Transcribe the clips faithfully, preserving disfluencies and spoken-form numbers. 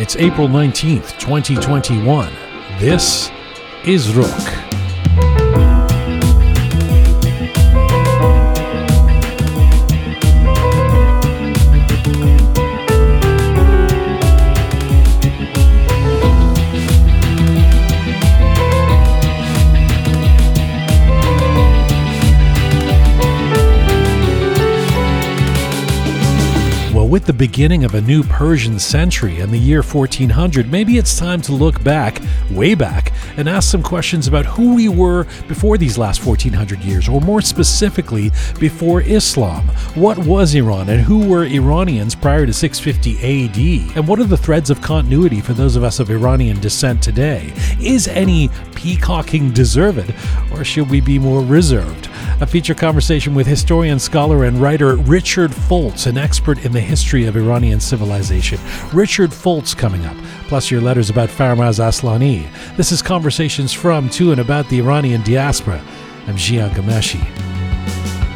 It's April nineteenth, twenty twenty-one. This is Rook. With the beginning of a new Persian century in the year fourteen hundred, maybe it's time to look back, way back, and ask some questions about who we were before these last fourteen hundred years, or more specifically, before Islam. What was Iran, and who were Iranians prior to six fifty A D? And what are the threads of continuity for those of us of Iranian descent today? Is any peacocking deserved, or should we be more reserved? A feature conversation with historian, scholar, and writer Richard Foltz, an expert in the history of Iranian civilization. Richard Foltz coming up, plus your letters about Faramarz Aslani. This is Conversations from, to, and about the Iranian diaspora. I'm Jian Ghomeshi.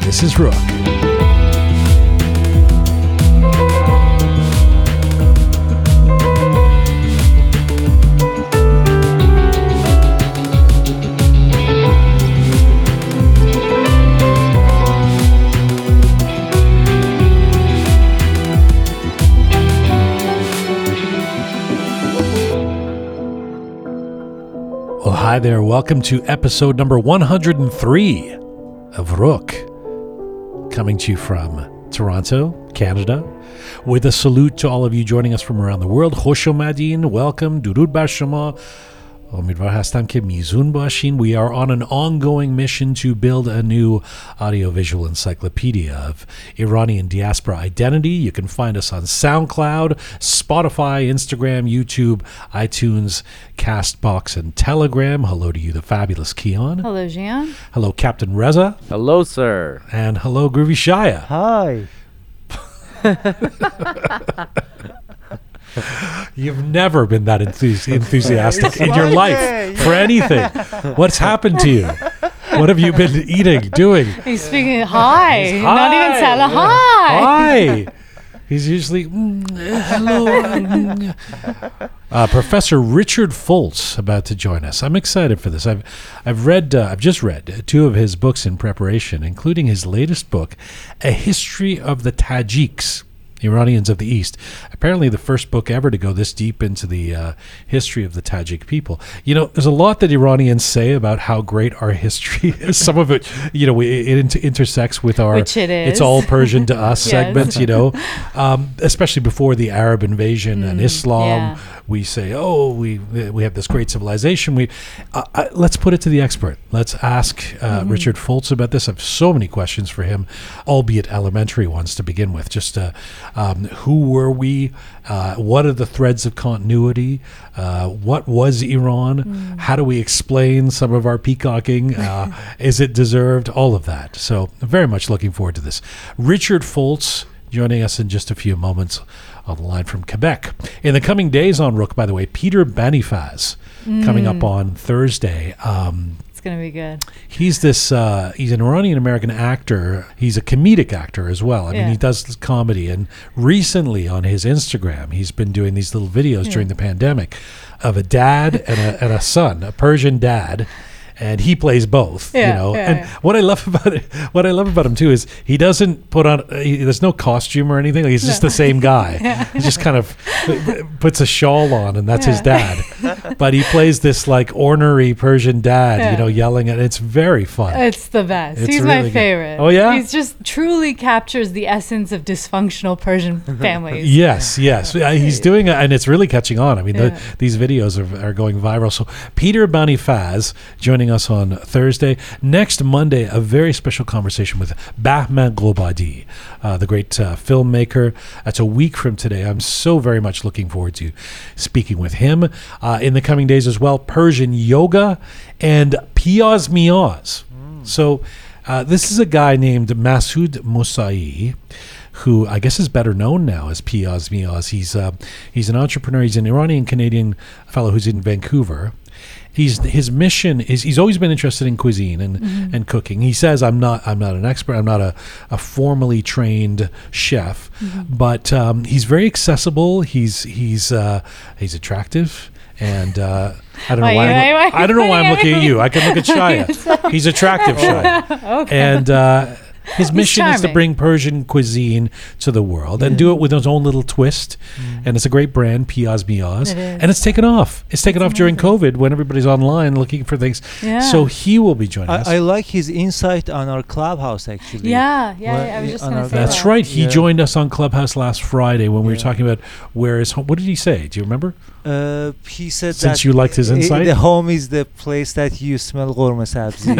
This is Rook. Hi there, welcome to episode number one hundred three of Rook, coming to you from Toronto, Canada, with a salute to all of you joining us from around the world. Khosh omadin, welcome, durud bar shoma. Umidvar hastam ke mizun bashin. We are on an ongoing mission to build a new audiovisual encyclopedia of Iranian diaspora identity. You can find us on SoundCloud, Spotify, Instagram, YouTube, iTunes, Castbox, and Telegram. Hello to you, the fabulous Keon. Hello, Jian. Hello, Captain Reza. Hello, sir. And hello, Groovy Shia. Hi. You've never been that enthus- enthusiastic in your life for anything. What's happened to you? What have you been eating, doing? He's speaking hi. He's hi. Not even Salah. Hi. Hi. He's usually, mm, hello. Mm. Uh, Professor Richard Foltz about to join us. I'm excited for this. I've I've read, uh, I've just read two of his books in preparation, including his latest book, A History of the Tajiks, Iranians of the East. Apparently the first book ever to go this deep into the uh, history of the Tajik people. You know, there's a lot that Iranians say about how great our history is. Some of it, you know, it, it inter- intersects with our Which it is. It's all Persian to us yes. segments, you know, um, especially before the Arab invasion mm, and Islam. Yeah. We say, oh, we we have this great civilization. We uh, uh, Let's put it to the expert. Let's ask uh, mm-hmm. Richard Foltz about this. I have so many questions for him, albeit elementary ones to begin with. Just uh, um, who were we? Uh, what are the threads of continuity? Uh, what was Iran? Mm. How do we explain some of our peacocking? Uh, is it deserved? All of that. So very much looking forward to this. Richard Foltz joining us in just a few moments on the line from Quebec. In the coming days on Rook, by the way, Peter Banifaz mm. coming up on Thursday. Um, it's going to be good. He's this, uh, he's an Iranian-American actor. He's a comedic actor as well. I yeah. mean, he does comedy. And recently on his Instagram, he's been doing these little videos yeah. during the pandemic of a dad and, a, and a son, a Persian dad. And he plays both, yeah, you know. Yeah, and yeah. what I love about it, what I love about him too, is he doesn't put on. Uh, he, there's no costume or anything. Like he's no. just the same guy. yeah. He just kind of puts a shawl on, and that's yeah. his dad. But he plays this like ornery Persian dad, yeah. you know, yelling at. It's very fun. It's the best. It's he's really my favorite. Good. Oh yeah, he's just truly captures the essence of dysfunctional Persian families. yes, yes, he's doing, a, and it's really catching on. I mean, yeah. the, these videos are, are going viral. So Peter Banifaz joining us on Thursday. Next Monday, a very special conversation with Bahman Globadi, uh, the great uh, filmmaker. That's a week from today. I'm so very much looking forward to speaking with him. Uh, in the coming days as well, Persian yoga and Piyaz Miyaz. Mm. So uh, this is a guy named Masoud Musay, who I guess is better known now as Piyaz Miyaz. He's, uh, he's an entrepreneur. He's an Iranian-Canadian fellow who's in Vancouver. he's his mission is he's always been interested in cuisine and, mm-hmm. and cooking. He says, I'm not I'm not an expert. I'm not a, a formally trained chef, mm-hmm. but um, he's very accessible. He's he's uh, he's attractive. And uh, I don't know why, why, I'm, why I don't know why I'm looking at you. I can look at Shia. He's attractive, Shia. Okay. And uh, his mission is to bring Persian cuisine to the world mm. and do it with his own little twist. Mm. And it's a great brand, Piyaz Miyaz. It and it's taken off. It's taken it's off amazing. During COVID when everybody's online looking for things. Yeah. So he will be joining I, us. I like his insight on our Clubhouse, actually. Yeah, yeah, well, yeah I was just going to say That's that. right. He yeah. joined us on Clubhouse last Friday when yeah. we were talking about where is home. What did he say? Do you remember? Uh, he said Since that you liked his insight? I, the home is the place that you smell Gormas Abzi.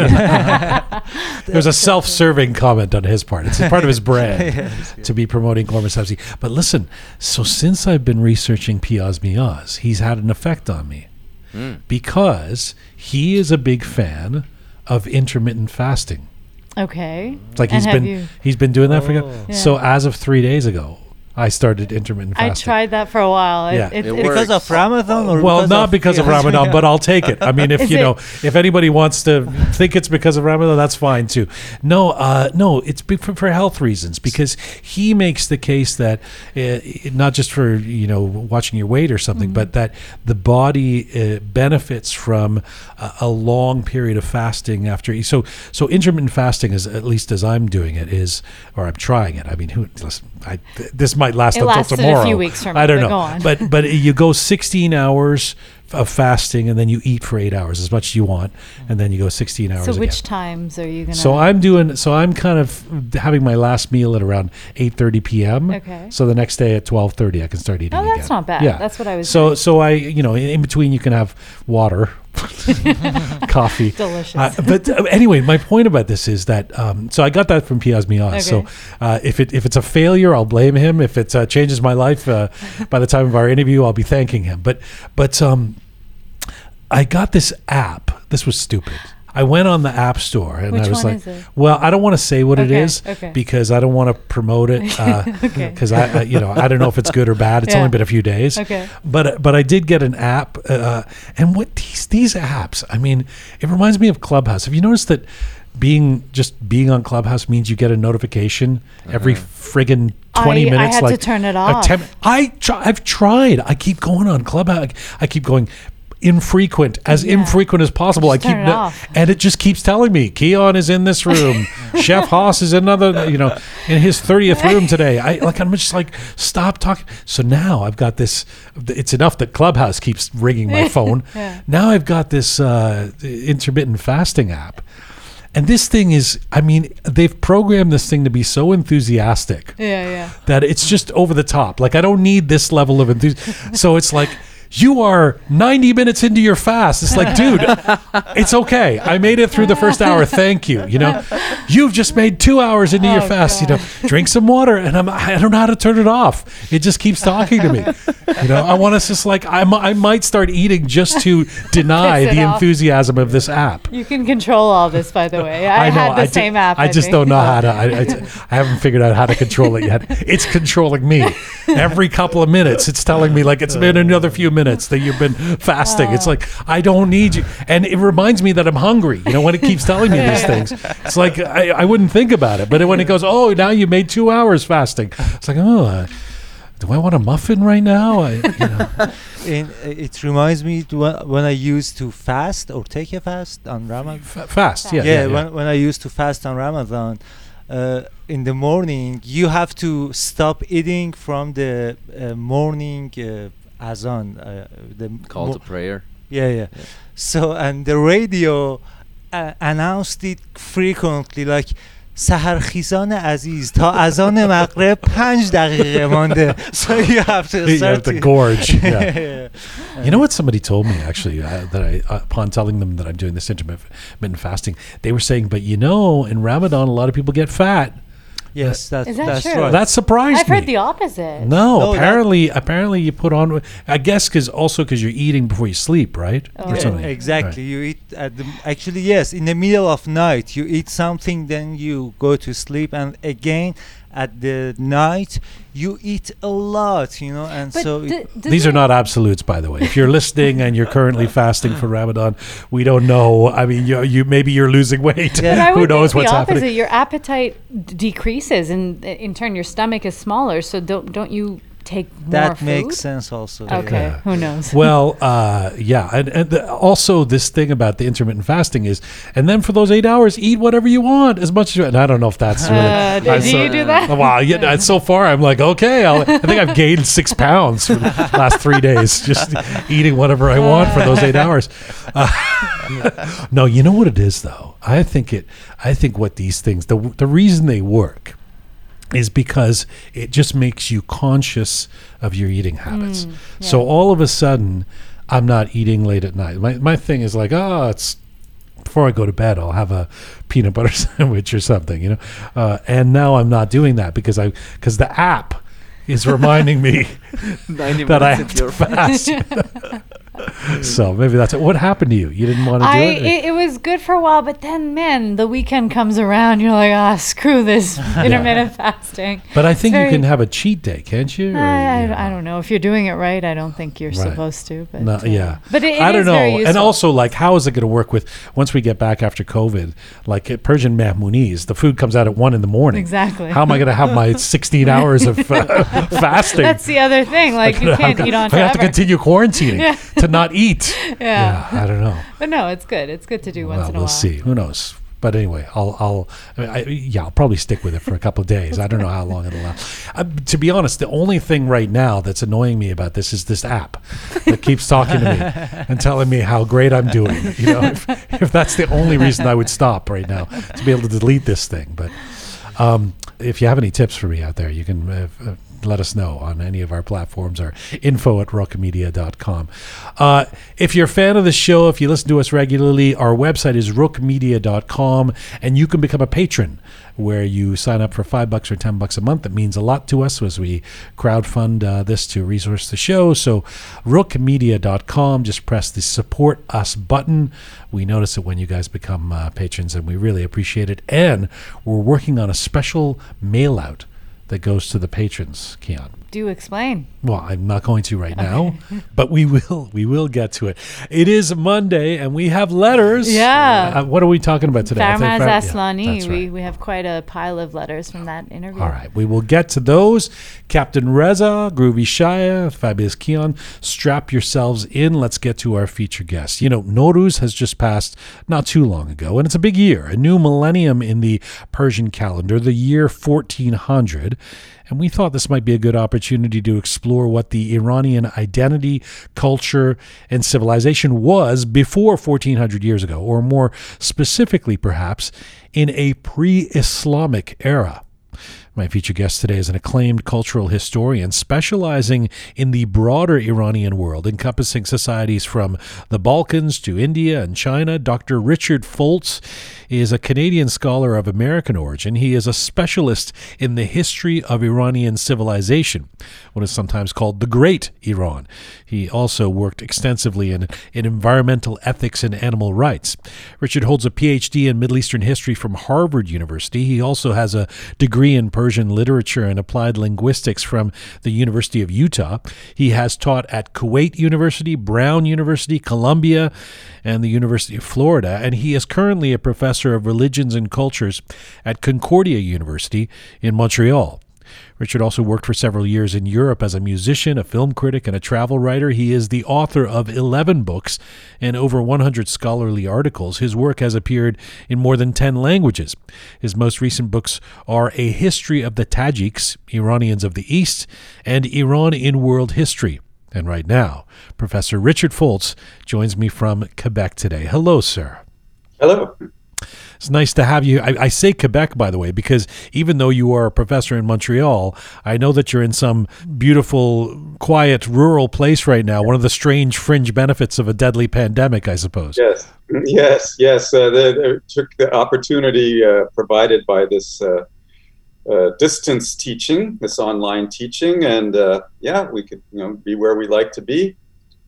There was a self-serving comment on his part. It's part of his brand yes, yes. to be promoting Gormas Abzi. But listen, so since I've been researching Piyaz Miyaz, he's had an effect on me mm. because he is a big fan of intermittent fasting. Okay. It's like and he's been you? he's been doing that oh. for you. Yeah. So as of three days ago, I started intermittent fasting. I tried that for a while. It, yeah. it, it because of Ramadan? Or well, because not of, because of Ramadan, but I'll take it. I mean, if you it? know, if anybody wants to think it's because of Ramadan, that's fine too. No, uh, no, it's for, for health reasons, because he makes the case that uh, not just for, you know, watching your weight or something, mm-hmm. but that the body uh, benefits from a, a long period of fasting after. So, so intermittent fasting is, at least as I'm doing it, is or I'm trying it. I mean, who listen, I, this might. Might last it until tomorrow. A few weeks from I don't know, but but you go sixteen hours of fasting, and then you eat for eight hours as much as you want, and then you go sixteen hours. So which again. times are you gonna? So I'm doing. So I'm kind of having my last meal at around eight thirty p.m. Okay. So the next day at twelve thirty, I can start eating. Oh, that's again. not bad. Yeah. That's what I was. So doing. so I you know in between you can have water. Coffee. Delicious. Uh, but uh, anyway, my point about this is that, um, so I got that from Piyaz Miyaz. Okay. So uh, if it if it's a failure, I'll blame him. If it uh, changes my life, uh, by the time of our interview, I'll be thanking him. But, but um, I got this app. This was stupid. I went on the App Store and Which I was like, "Well, I don't want to say what okay, it is okay. because I don't want to promote it because uh, okay. I, I, you know, I don't know if it's good or bad. It's yeah. only been a few days, okay. but but I did get an app, uh, and what these these apps? I mean, it reminds me of Clubhouse. Have you noticed that being just being on Clubhouse means you get a notification uh-huh. every friggin' twenty I, minutes? I had like to turn it off. Ten, I try, I've tried. I keep going on Clubhouse. I keep going. Infrequent as yeah. infrequent as possible. Just I keep, it no, and it just keeps telling me Keon is in this room, Chef Haas is another, you know, in his thirtieth room today. I like, I'm just like, stop talking. So now I've got this. It's enough that Clubhouse keeps ringing my phone. yeah. Now I've got this uh, intermittent fasting app. And this thing is, I mean, they've programmed this thing to be so enthusiastic yeah, yeah. that it's just over the top. Like, I don't need this level of enthusiasm. So it's like, you are ninety minutes into your fast. It's like, dude, it's okay. I made it through the first hour. Thank you. You know, you've just made two hours into oh, your fast. God. You know, drink some water. And I'm, I don't know how to turn it off. It just keeps talking to me. You know, I want us just like, I, m- I might start eating just to deny the off. enthusiasm of this app. You can control all this, by the way. I, I know, had the I same do, app. I, I just don't know how to, I, I, I haven't figured out how to control it yet. It's controlling me. Every couple of minutes, it's telling me like, it's been another few minutes. Minutes that you've been fasting. Wow. It's like, I don't need you. And it reminds me that I'm hungry. You know, when it keeps telling me these things, it's like, I, I wouldn't think about it. But when it goes, oh, now you made two hours fasting. It's like, oh, uh, do I want a muffin right now? I, you know. And it reminds me when I used to fast or take a fast on Ramadan. F- fast, yeah. Yeah, yeah, yeah. When, when I used to fast on Ramadan, uh, in the morning, you have to stop eating from the uh, morning uh, Azan, uh, the call mo- to prayer. Yeah, yeah, yeah. So, and the radio uh, announced it frequently, like, Saharkhizan aziz, ta azan maghreb panj daqiqe mande. So you have to you have to gorge. Yeah. yeah. You know what somebody told me actually uh, that I uh, upon telling them that I'm doing this intermittent fasting, they were saying, but you know, in Ramadan, a lot of people get fat. Yes, that's Is that that's true? Right. That surprised I've me. I've heard the opposite. No, no apparently, that, apparently you put on. I guess because also because you're eating before you sleep, right? Oh. Or yeah, exactly. Right. You eat at the, actually yes in the middle of night. You eat something, then you go to sleep, and again at the night, you eat a lot, you know, and but so... D- these are not absolutes, by the way. If you're listening and you're currently fasting for Ramadan, we don't know. I mean, you, you maybe you're losing weight. Yeah. Who knows what's opposite. happening? Your appetite d- decreases, and in turn, your stomach is smaller, so don't don't you... take more that food? Makes sense also. Okay, yeah. Who knows? Well, uh, yeah. And, and the, also this thing about the intermittent fasting is, and then for those eight hours, eat whatever you want, as much as you want. And I don't know if that's really... Uh, do so, you do that? Wow, yeah, so far I'm like, okay, I'll, I think I've gained six pounds for the last three days, just eating whatever I want for those eight hours. Uh, no, you know what it is though? I think it, I think what these things, the the reason they work is because it just makes you conscious of your eating habits. Mm, yeah. So all of a sudden, I'm not eating late at night. My my thing is like, oh, it's before I go to bed, I'll have a peanut butter sandwich or something, you know? Uh, and now I'm not doing that because I because the app is reminding me that I have to fast. So maybe that's it. What happened to you? You didn't want to do I, it? it? It was good for a while, but then, man, the weekend comes around. You're like, ah, oh, screw this intermittent yeah. fasting. But I think very, you can have a cheat day, can't you? Or, I, you know. I don't know. If you're doing it right, I don't think you're right. supposed to. But no, uh, yeah, but it, it I don't is know. Very and also, like, how is it going to work with once we get back after COVID? Like at Persian Mahmoudis, the food comes out at one in the morning. Exactly. How am I going to have my sixteen hours of uh, fasting? That's the other thing. Like you can't I'm, eat on. I have to continue quarantining. Yeah. To not eat. Yeah. yeah. I don't know. But no, it's good. It's good to do well, once in a we'll while. We'll see. Who knows? But anyway, I'll, I'll, I mean, I, yeah, I'll probably stick with it for a couple of days. I don't know how long it'll last. Uh, to be honest, the only thing right now that's annoying me about this is this app that keeps talking to me and telling me how great I'm doing. You know, if, if that's the only reason I would stop right now, to be able to delete this thing. But um, if you have any tips for me out there, you can. Uh, uh, let us know on any of our platforms or info at rook media dot com. Uh, if you're a fan of the show, if you listen to us regularly, our website is rook media dot com, and you can become a patron where you sign up for five bucks or ten bucks a month. That means a lot to us as we crowdfund uh, this to resource the show. So rook media dot com, just press the support us button. We notice it when you guys become uh, patrons, and we really appreciate it. And we're working on a special mail out that goes to the patrons, Kian. Do explain. Well, I'm not going to right now, okay. But we will we will get to it. It is Monday, and we have letters. Yeah. Uh, what are we talking about today? Faramarz Aslani. Yeah, right. we, we have quite a pile of letters from that interview. All right. We will get to those. Captain Reza, Groovy Shaya, Fabulous Kian, strap yourselves in. Let's get to our feature guests. You know, Nowruz has just passed not too long ago, and it's a big year, a new millennium in the Persian calendar, the year fourteen hundred. And we thought this might be a good opportunity to explore what the Iranian identity, culture, and civilization was before fourteen hundred years ago, or more specifically, perhaps, in a pre-Islamic era. My feature guest today is an acclaimed cultural historian specializing in the broader Iranian world, encompassing societies from the Balkans to India and China. Doctor Richard Foltz is a Canadian scholar of American origin. He is a specialist in the history of Iranian civilization, what is sometimes called the Great Iran. He also worked extensively in, in environmental ethics and animal rights. Richard holds a P H D in Middle Eastern history from Harvard University. He also has a degree in Persian literature and applied linguistics from the University of Utah. He has taught at Kuwait University, Brown University, Columbia, and the University of Florida, and he is currently a professor of religions and cultures at Concordia University in Montreal. Richard also worked for several years in Europe as a musician, a film critic, and a travel writer. He is the author of eleven books and over one hundred scholarly articles. His work has appeared in more than ten languages. His most recent books are A History of the Tajiks, Iranians of the East, and Iran in World History. And right now, Professor Richard Foltz joins me from Quebec today. Hello, sir. Hello. It's nice to have you. I, I say Quebec, by the way, because even though you are a professor in Montreal, I know that you're in some beautiful, quiet, rural place right now, one of the strange fringe benefits of a deadly pandemic, I suppose. Yes, yes, yes. Uh, they, they took the opportunity uh, provided by this uh, uh, distance teaching, this online teaching, and uh, yeah, we could you know be where we like to be.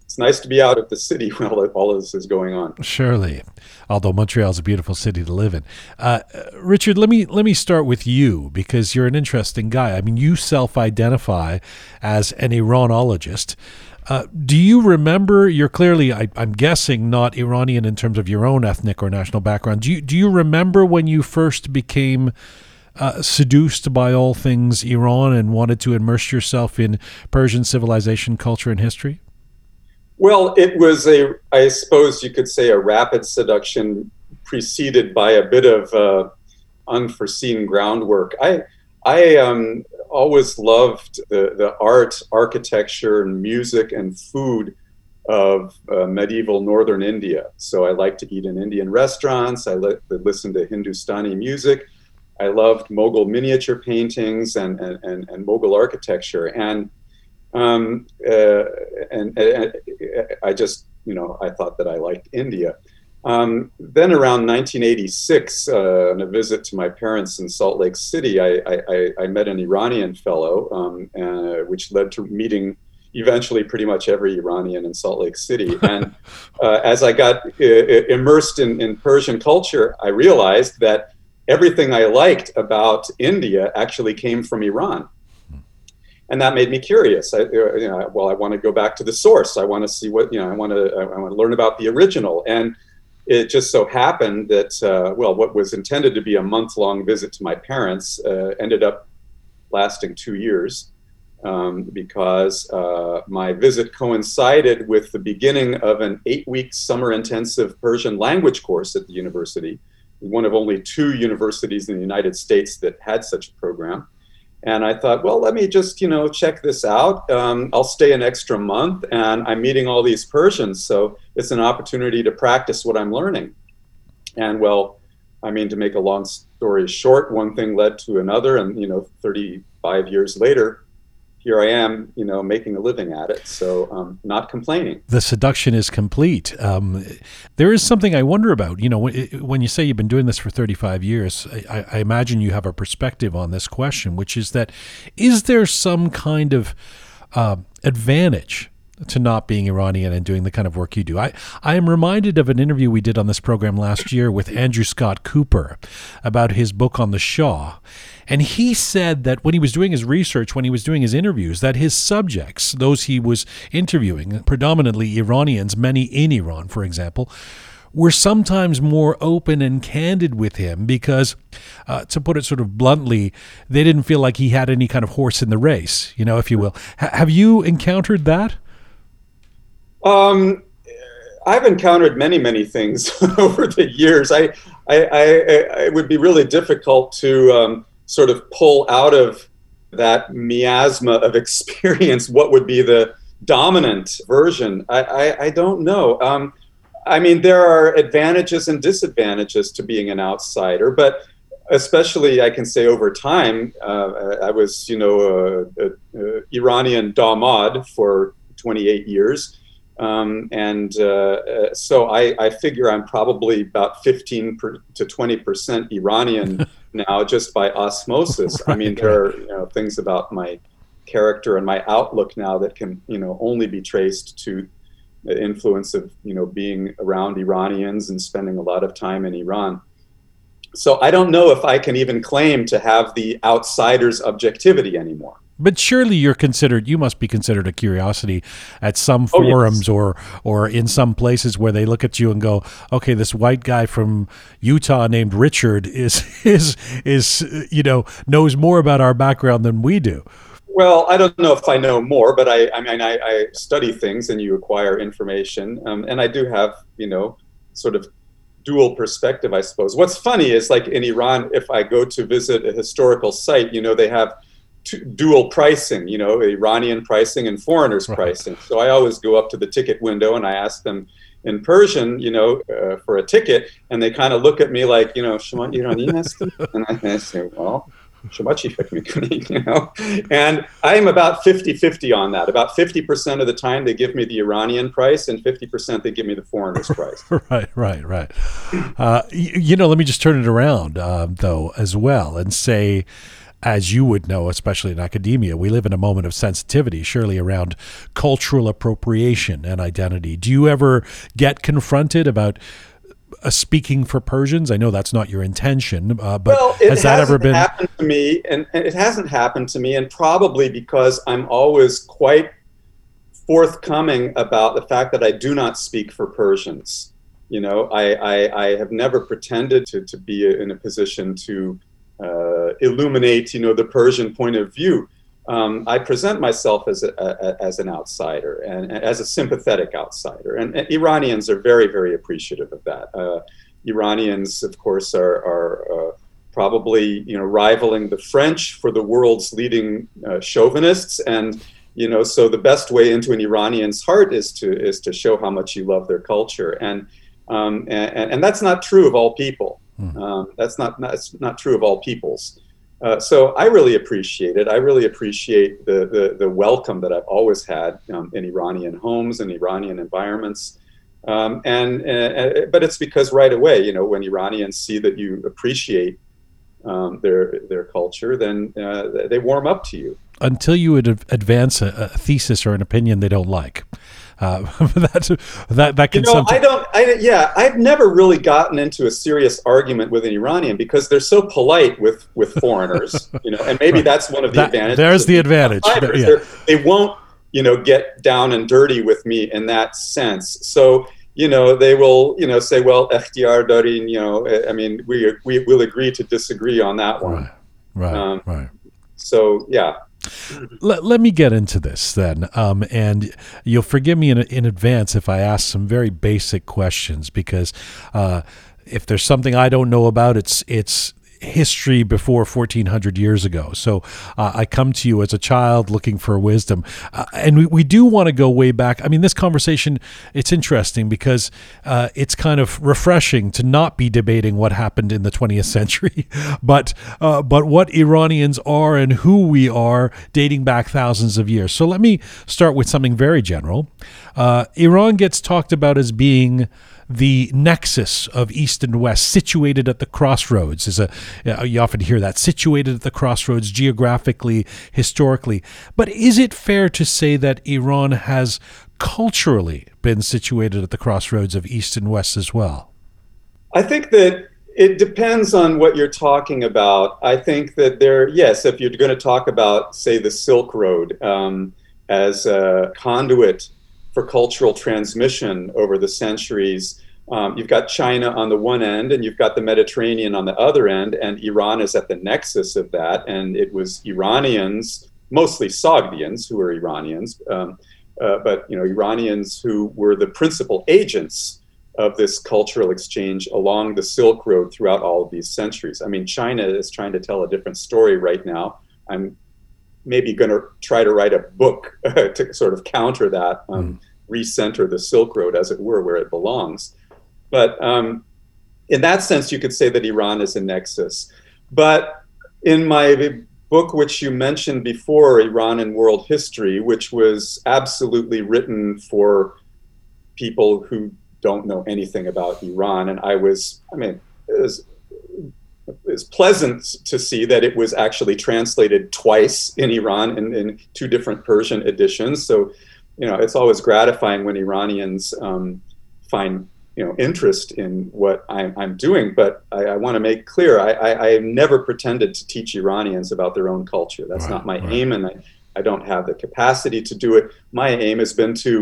it's nice to be out of the city when all, all of this is going on. Surely, although Montreal is a beautiful city to live in. Uh, Richard, let me let me start with you, because you're an interesting guy. I mean, you self-identify as an Iranologist. Uh, do you remember, you're clearly, I, I'm guessing, not Iranian in terms of your own ethnic or national background. Do you, do you remember when you first became Uh, seduced by all things Iran and wanted to immerse yourself in Persian civilization, culture, and history? Well, it was a, I suppose you could say, a rapid seduction preceded by a bit of uh, unforeseen groundwork. I, I um, always loved the, the art, architecture, and music and food of uh, medieval northern India. So I liked to eat in Indian restaurants. I li- listened to Hindustani music. I loved Mughal miniature paintings and and, and, and Mughal architecture, and um, uh, and, and I just you know I thought that I liked India. Um, then around nineteen eighty-six, uh, on a visit to my parents in Salt Lake City, I I, I met an Iranian fellow, um, uh, which led to meeting eventually pretty much every Iranian in Salt Lake City. And uh, as I got uh, immersed in, in Persian culture, I realized that everything I liked about India actually came from Iran. And that made me curious. I, you know, well, I want to go back to the source. I want to see what, you know, I want to, I want to learn about the original. And it just so happened that, uh, well, what was intended to be a month-long visit to my parents uh, ended up lasting two years um, because uh, my visit coincided with the beginning of an eight-week summer intensive Persian language course at the university, one of only two universities in the United States that had such a program. And I thought, well, let me just, you know, check this out. Um, I'll stay an extra month and I'm meeting all these Persians. So it's an opportunity to practice what I'm learning. And well, I mean, to make a long story short, one thing led to another. And, you know, thirty-five years later, here I am, you know, making a living at it. So um, not complaining. The seduction is complete. Um, there is something I wonder about. You know, when, when you say you've been doing this for thirty-five years, I, I imagine you have a perspective on this question, which is that is there some kind of uh, advantage to not being Iranian and doing the kind of work you do? I, I am reminded of an interview we did on this program last year with Andrew Scott Cooper about his book on the Shah. And he said that when he was doing his research, when he was doing his interviews, that his subjects, those he was interviewing, predominantly Iranians, many in Iran, for example, were sometimes more open and candid with him because, uh, to put it sort of bluntly, they didn't feel like he had any kind of horse in the race, you know, if you will. H- have you encountered that? Um, I've encountered many, many things over the years. I, I, I, it would be really difficult to um, sort of pull out of that miasma of experience what would be the dominant version. I, I, I don't know. Um, I mean, there are advantages and disadvantages to being an outsider, but especially I can say over time, uh, I was, you know, a, a, a Iranian damad for twenty-eight years. Um, and uh, so I, I figure I'm probably about fifteen to twenty percent Iranian now just by osmosis. Right. I mean, there are you know, things about my character and my outlook now that can, you know, only be traced to the influence of, you know, being around Iranians and spending a lot of time in Iran. So I don't know if I can even claim to have the outsider's objectivity anymore. But surely you're considered, you must be considered a curiosity at some forums. Oh, yes. or or in some places where they look at you and go, okay, this white guy from Utah named Richard is, is, is you know, knows more about our background than we do. Well, I don't know if I know more, but I, I mean, I, I study things and you acquire information. Um, and I do have, you know, sort of dual perspective, I suppose. What's funny is like in Iran, if I go to visit a historical site, you know, they have dual pricing, you know, Iranian pricing and foreigners pricing. Right. So I always go up to the ticket window and I ask them in Persian, you know, uh, for a ticket, and they kind of look at me like, you know, Shema Iranian? And I say, well, Shabachi فكر يكوني, you know? And I'm about fifty fifty on that. About fifty percent of the time they give me the Iranian price and fifty percent they give me the foreigner's price. Right, right, right. Uh, you, you know, let me just turn it around, uh, though, as well, and say, as you would know, especially in academia, we live in a moment of sensitivity, surely, around cultural appropriation and identity. Do you ever get confronted about uh, speaking for Persians? I know that's not your intention, uh, but well, has that ever been? It hasn't happened to me, and, and it hasn't happened to me, and probably because I'm always quite forthcoming about the fact that I do not speak for Persians. You know, I, I, I have never pretended to, to be in a position to Uh, illuminate, you know, the Persian point of view. Um, I present myself as a, a, as an outsider and as a sympathetic outsider. And, and Iranians are very, very appreciative of that. Uh, Iranians, of course, are, are uh, probably, you know, rivaling the French for the world's leading uh, chauvinists. And, you know, so the best way into an Iranian's heart is to is to show how much you love their culture. And um, and, and that's not true of all people. Mm. Um, that's not, not that's not true of all peoples. Uh, so I really appreciate it. I really appreciate the the, the welcome that I've always had um, in Iranian homes and Iranian environments. Um, and, and, and but it's because right away, you know, when Iranians see that you appreciate um, their their culture, then uh, they warm up to you. Until you would advance a, a thesis or an opinion they don't like. Uh, that, that, that can you know, sometimes... I don't, I, yeah, I've never really gotten into a serious argument with an Iranian because they're so polite with, with foreigners, you know, and maybe right. that's one of the that, advantages. There's the advantage. But, yeah. They won't, you know, get down and dirty with me in that sense. So, you know, they will, you know, say, well, Ekhtiyar Darin, you know, I mean, we, we will agree to disagree on that one. Right, right, um, right. So, yeah. Let, let me get into this then, um, and you'll forgive me in, in advance if I ask some very basic questions, because uh, if there's something I don't know about, it's it's history before fourteen hundred years ago. So uh, I come to you as a child looking for wisdom, uh, and we, we do want to go way back. I mean, this conversation, it's interesting because uh, it's kind of refreshing to not be debating what happened in the twentieth century, but uh, but what Iranians are and who we are dating back thousands of years. So let me start with something very general. Uh, Iran gets talked about as being the nexus of East and West, situated at the crossroads. Is a you often hear that, situated at the crossroads geographically, historically. But is it fair to say that Iran has culturally been situated at the crossroads of East and West as well? I think that it depends on what you're talking about. I think that there, yes, if you're going to talk about, say, the Silk Road um, as a conduit for cultural transmission over the centuries. Um, you've got China on the one end and you've got the Mediterranean on the other end, and Iran is at the nexus of that. And it was Iranians, mostly Sogdians who were Iranians, um, uh, but you know, Iranians who were the principal agents of this cultural exchange along the Silk Road throughout all of these centuries. I mean, China is trying to tell a different story right now. I'm maybe going to try to write a book uh, to sort of counter that, um, mm. recenter the Silk Road, as it were, where it belongs. But um, in that sense, you could say that Iran is a nexus. But in my book, which you mentioned before, Iran and World History, which was absolutely written for people who don't know anything about Iran, and I was, I mean, it was, it's pleasant to see that it was actually translated twice in Iran in, in two different Persian editions. So, you know, it's always gratifying when Iranians um, find, you know, interest in what I'm, I'm doing. But I, I want to make clear, I, I, I never pretended to teach Iranians about their own culture. That's right, not my right. aim, and I, I don't have the capacity to do it. My aim has been to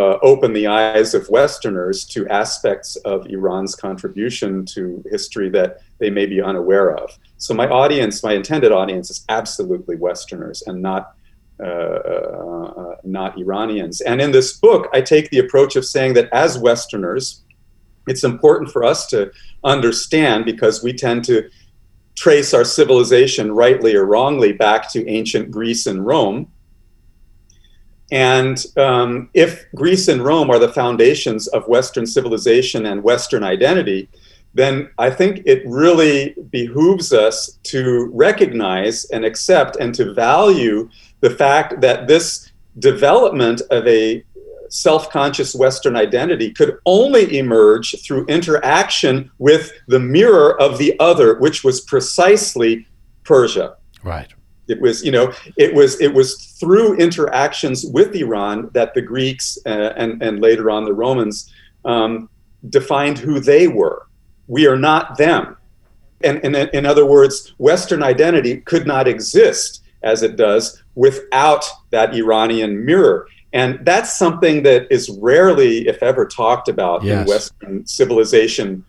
Uh, open the eyes of Westerners to aspects of Iran's contribution to history that they may be unaware of. So my audience, my intended audience, is absolutely Westerners and not uh, uh, not Iranians. And in this book, I take the approach of saying that as Westerners, it's important for us to understand, because we tend to trace our civilization, rightly or wrongly, back to ancient Greece and Rome. And um, if Greece and Rome are the foundations of Western civilization and Western identity, then I think it really behooves us to recognize and accept and to value the fact that this development of a self-conscious Western identity could only emerge through interaction with the mirror of the other, which was precisely Persia. Right. It was, you know, it was it was through interactions with Iran that the Greeks uh, and and later on the Romans um, defined who they were. We are not them. And, and in other words, Western identity could not exist as it does without that Iranian mirror. And that's something that is rarely, if ever, talked about yes. in Western civilization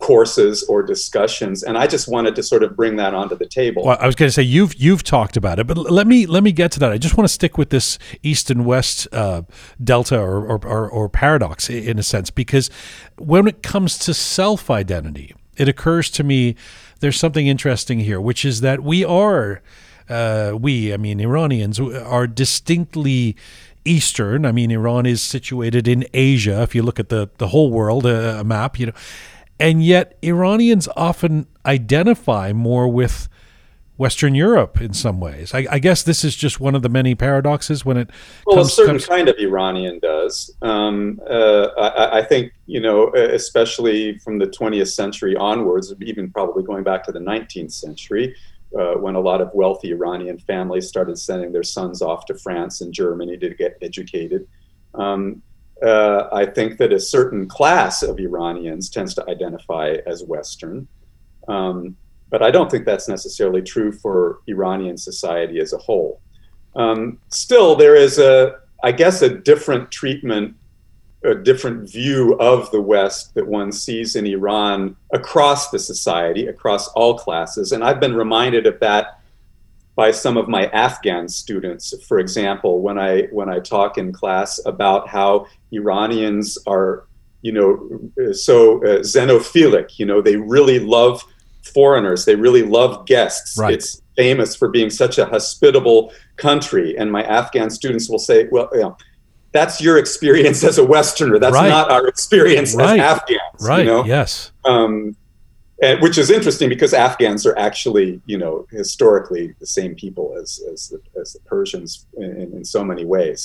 courses or discussions, and I just wanted to sort of bring that onto the table. Well, I was going to say you've you've talked about it, but let me let me get to that. I just want to stick with this East and West uh, delta or or, or or paradox in a sense, because when it comes to self-identity, it occurs to me there's something interesting here, which is that we are uh, we, I mean, Iranians are distinctly Eastern. I mean, Iran is situated in Asia. If you look at the the whole world uh, a map, you know. And yet Iranians often identify more with Western Europe in some ways. I, I guess this is just one of the many paradoxes when it well, comes to... Well, a certain comes... kind of Iranian does. Um, uh, I, I think, you know, especially from the twentieth century onwards, even probably going back to the nineteenth century, uh, when a lot of wealthy Iranian families started sending their sons off to France and Germany to get educated. Um, Uh, I think that a certain class of Iranians tends to identify as Western, um, but I don't think that's necessarily true for Iranian society as a whole. Um, still, there is a, I guess, a different treatment, a different view of the West that one sees in Iran across the society, across all classes, and I've been reminded of that by some of my Afghan students, for example, when I when I talk in class about how Iranians are, you know, so uh, xenophilic. You know, they really love foreigners. They really love guests. Right. It's famous for being such a hospitable country. And my Afghan students will say, "Well, you know, that's your experience as a Westerner. That's right. not our experience right. as Afghans." Right. You know? Yes. Um, And, which is interesting because Afghans are actually, you know, historically the same people as as the, as the Persians in, in so many ways.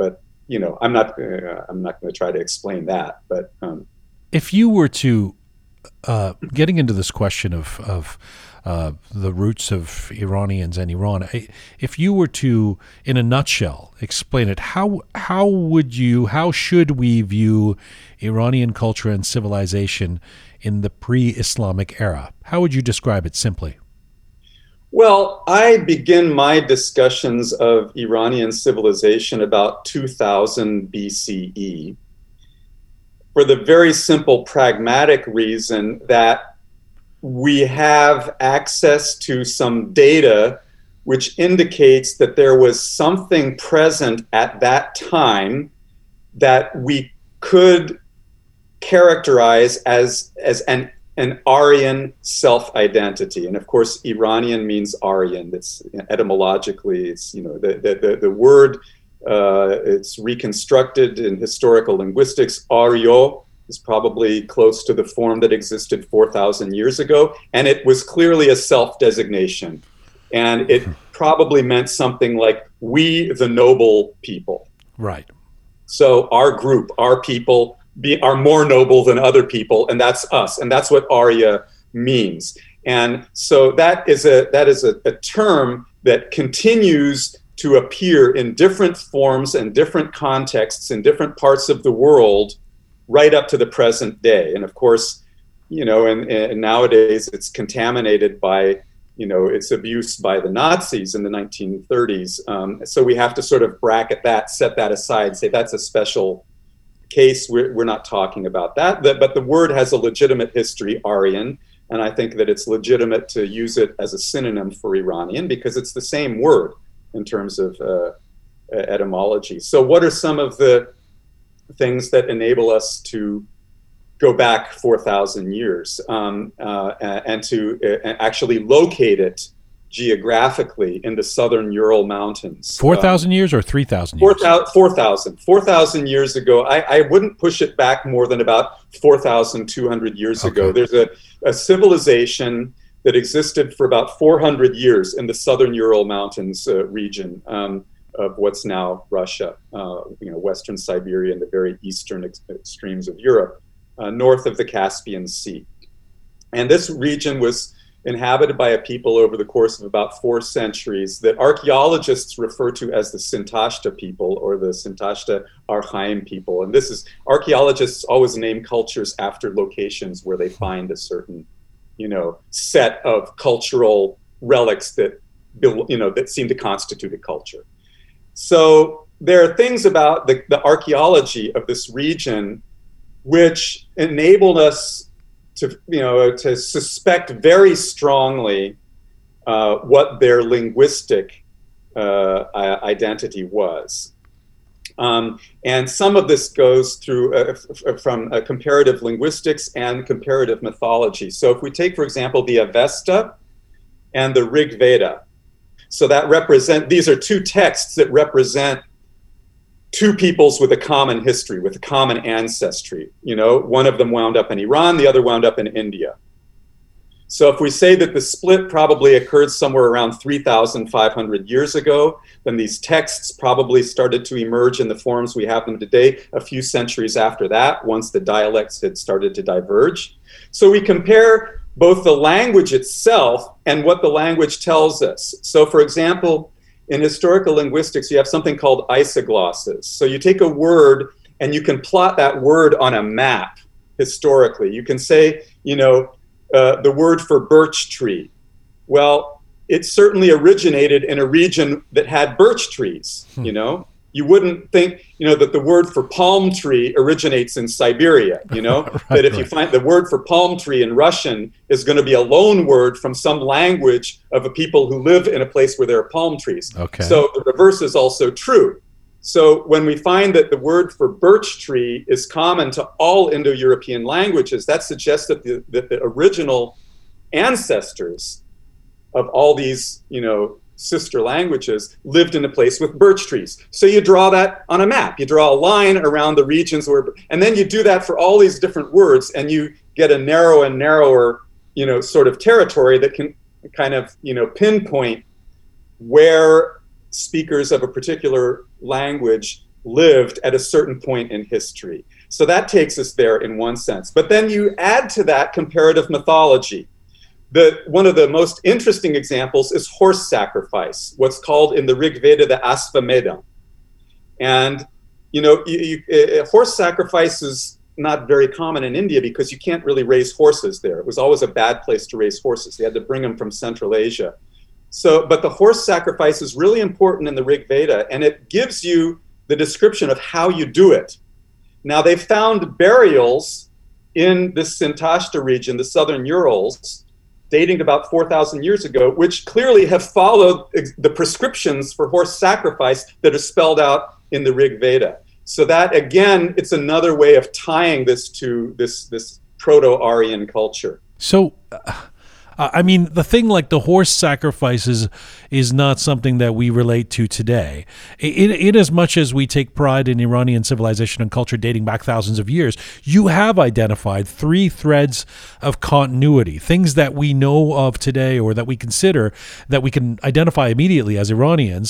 But you know, I'm not uh, I'm not going to try to explain that. But um, if you were to uh, getting into this question of of uh, the roots of Iranians and Iran, if you were to, in a nutshell, explain it, how how would you how should we view Iranian culture and civilization in the pre-Islamic era? How would you describe it simply? Well, I begin my discussions of Iranian civilization about two thousand B C E for the very simple pragmatic reason that we have access to some data which indicates that there was something present at that time that we could characterize as as an an Aryan self-identity, and of course Iranian means Aryan. That's etymologically, it's you know the the the word. Uh, it's reconstructed in historical linguistics. Aryo is probably close to the form that existed four thousand years ago, and it was clearly a self-designation, and it probably meant something like "we the noble people." Right. So our group, our people. Be, are more noble than other people, and that's us, and that's what Arya means. And so that is a that is a, a term that continues to appear in different forms and different contexts in different parts of the world, right up to the present day. And of course, you know, and, and nowadays it's contaminated by, you know, its abuse by the Nazis in the nineteen thirties. Um, so we have to sort of bracket that, set that aside, say that's a special case. We're, we're not talking about that, but the word has a legitimate history, Aryan, and I think that it's legitimate to use it as a synonym for Iranian because it's the same word in terms of uh, etymology. So what are some of the things that enable us to go back four thousand years um, uh, and to actually locate it geographically in the southern Ural Mountains. four thousand um, years or three thousand years? four thousand. four thousand years ago. I, I wouldn't push it back more than about four thousand two hundred years okay. ago. There's a, a civilization that existed for about four hundred years in the southern Ural Mountains uh, region um, of what's now Russia, uh, you know, Western Siberia and the very eastern ex- extremes of Europe, uh, north of the Caspian Sea. And this region was inhabited by a people over the course of about four centuries that archaeologists refer to as the Sintashta people or the Sintashta Archaim people. And this is, archaeologists always name cultures after locations where they find a certain, you know, set of cultural relics that, you know, that seem to constitute a culture. So there are things about the, the archaeology of this region which enabled us to, you know, to suspect very strongly uh, what their linguistic uh, identity was. Um, and some of this goes through uh, f- from uh, comparative linguistics and comparative mythology. So if we take, for example, the Avesta and the Rig Veda, so that represent, these are two texts that represent two peoples with a common history, with a common ancestry. You know, one of them wound up in Iran, the other wound up in India. So if we say that the split probably occurred somewhere around three thousand five hundred years ago, then these texts probably started to emerge in the forms we have them today a few centuries after that, once the dialects had started to diverge. So we compare both the language itself and what the language tells us. So for example, in historical linguistics, you have something called isoglosses. So you take a word and you can plot that word on a map historically. You can say, you know, Uh, the word for birch tree. Well, it certainly originated in a region that had birch trees, hmm. you know? You wouldn't think, you know, that the word for palm tree originates in Siberia, you know? right, that if right. you find the word for palm tree in Russian is going to be a loan word from some language of a people who live in a place where there are palm trees. Okay. So the reverse is also true. So when we find that the word for birch tree is common to all Indo-European languages, that suggests that the, that the original ancestors of all these, you know, sister languages lived in a place with birch trees. So you draw that on a map. You draw a line around the regions where, and then you do that for all these different words, and you get a narrower and narrower, you know, sort of territory that can kind of, you know, pinpoint where speakers of a particular language lived at a certain point in history. So that takes us there in one sense. But then you add to that comparative mythology. The, one of the most interesting examples is horse sacrifice, what's called in the Rig Veda the Asvamedha. And, you know, you, you, uh, horse sacrifice is not very common in India because you can't really raise horses there. It was always a bad place to raise horses. They had to bring them from Central Asia. So, but the horse sacrifice is really important in the Rig Veda, and it gives you the description of how you do it. Now, they found burials in this Sintashta region, the southern Urals, dating to about four thousand years ago, which clearly have followed the prescriptions for horse sacrifice that are spelled out in the Rig Veda. So that, again, it's another way of tying this to this, this proto-Aryan culture. So... Uh... I mean, the thing like the horse sacrifices is not something that we relate to today. In, in as much as we take pride in Iranian civilization and culture dating back thousands of years, you have identified three threads of continuity, things that we know of today or that we consider that we can identify immediately as Iranians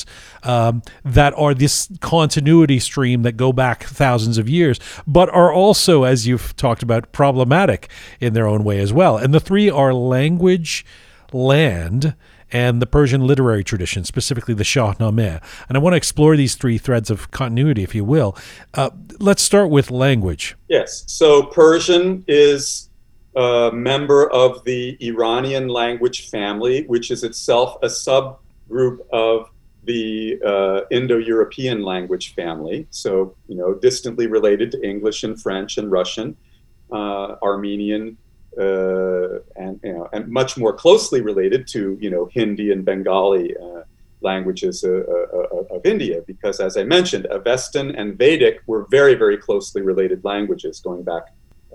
um, that are this continuity stream that go back thousands of years, but are also, as you've talked about, problematic in their own way as well. And the three are language, land, and the Persian literary tradition, specifically the Shahnameh. And I want to explore these three threads of continuity, if you will. Uh, let's start with language. Yes. So Persian is a member of the Iranian language family, which is itself a subgroup of the uh, Indo-European language family. So, you know, distantly related to English and French and Russian, uh, Armenian, Uh, and, you know, and much more closely related to, you know, Hindi and Bengali uh, languages uh, uh, of India, because as I mentioned, Avestan and Vedic were very, very closely related languages going back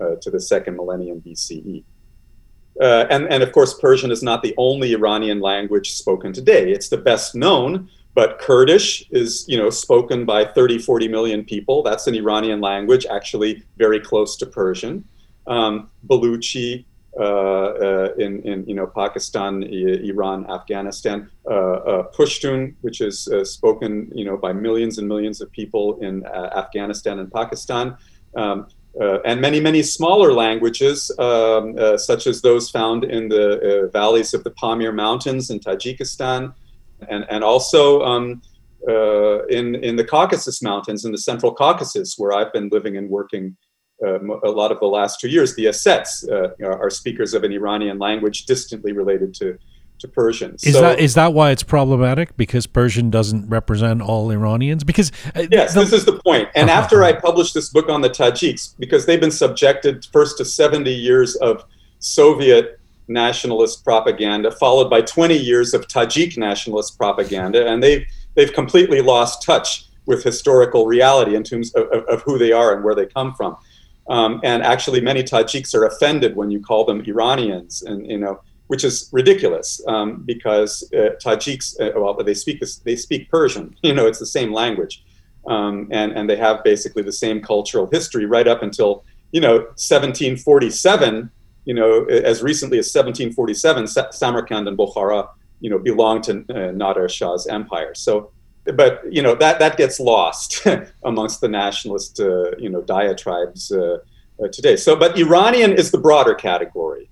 uh, to the second millennium B C E. Uh, and, and of course, Persian is not the only Iranian language spoken today. It's the best known, but Kurdish is, you know, spoken by thirty, forty million people. That's an Iranian language, actually very close to Persian. Um, Baluchi uh, uh, in, in, you know, Pakistan, Iran, Afghanistan. Uh, uh, Pushtun, which is uh, spoken, you know, by millions and millions of people in uh, Afghanistan and Pakistan. Um, Uh, and many, many smaller languages, um, uh, such as those found in the uh, valleys of the Pamir Mountains in Tajikistan, and, and also um, uh, in, in the Caucasus Mountains, in the Central Caucasus, where I've been living and working uh, a lot of the last two years. The Asets uh, are speakers of an Iranian language distantly related to, to Persian. Is, so, that, is that why it's problematic? Because Persian doesn't represent all Iranians? Because uh, Yes, the, this is the point. And uh-huh. after I published this book on the Tajiks, because they've been subjected first to seventy years of Soviet nationalist propaganda, followed by twenty years of Tajik nationalist propaganda, and they've, they've completely lost touch with historical reality in terms of, of, of who they are and where they come from. Um, and actually, many Tajiks are offended when you call them Iranians, and, you know, which is ridiculous um, because uh, Tajiks, uh, well, they speak this, they speak Persian. You know, it's the same language, um, and and they have basically the same cultural history right up until, you know, seventeen forty-seven. You know, as recently as seventeen forty-seven, Sa- Samarkand and Bukhara, you know, belonged to uh, Nader Shah's empire. So, but you know that that gets lost amongst the nationalist, uh, you know, diatribes uh, uh, today. So, but Iranian is the broader category.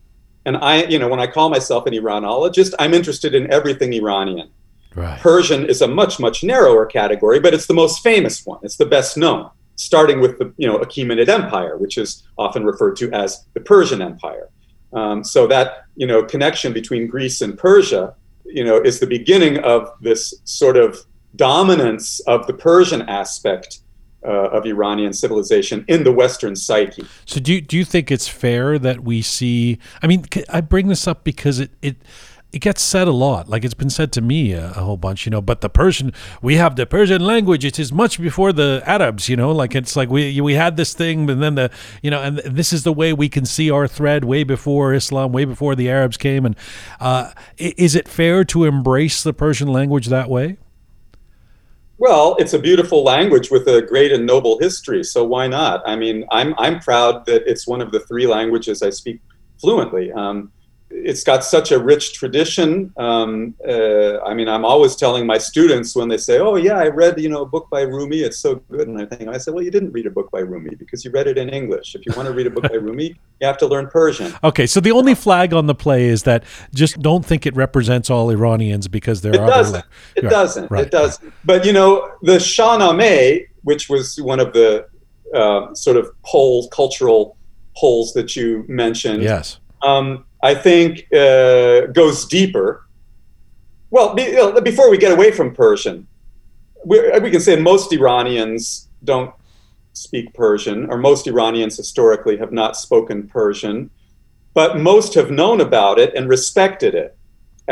And I, you know, when I call myself an Iranologist, I'm interested in everything Iranian. Right. Persian is a much, much narrower category, but it's the most famous one. It's the best known, starting with the, you know, Achaemenid Empire, which is often referred to as the Persian Empire. Um, so that, you know, connection between Greece and Persia, you know, is the beginning of this sort of dominance of the Persian aspect Uh, of Iranian civilization in the Western psyche. So do you, do you think it's fair that we see, I mean, I bring this up because it, it, it gets said a lot, like it's been said to me a, a whole bunch, you know, but the Persian, we have the Persian language, it is much before the Arabs, you know, like it's like we we had this thing and then the, you know, and this is the way we can see our thread way before Islam, way before the Arabs came. And uh, is it fair to embrace the Persian language that way? Well, it's a beautiful language with a great and noble history, so why not? I mean, I'm I'm proud that it's one of the three languages I speak fluently. Um, it's got such a rich tradition. Um, uh, I mean, I'm always telling my students when they say, "Oh, yeah, I read, you know, a book by Rumi. It's so good," and I think I said, "Well, you didn't read a book by Rumi because you read it in English. If you want to read a book by Rumi, you have to learn Persian." Okay, so the only flag on the play is that just don't think it represents all Iranians because there it are doesn't. Other. It right. doesn't. Right. It doesn't. But you know, the Shahnameh, which was one of the uh, sort of poll cultural polls that you mentioned. Yes. Um, I think uh, goes deeper. Well, be, uh, before we get away from Persian, we, we can say most Iranians don't speak Persian, or most Iranians historically have not spoken Persian, but most have known about it and respected it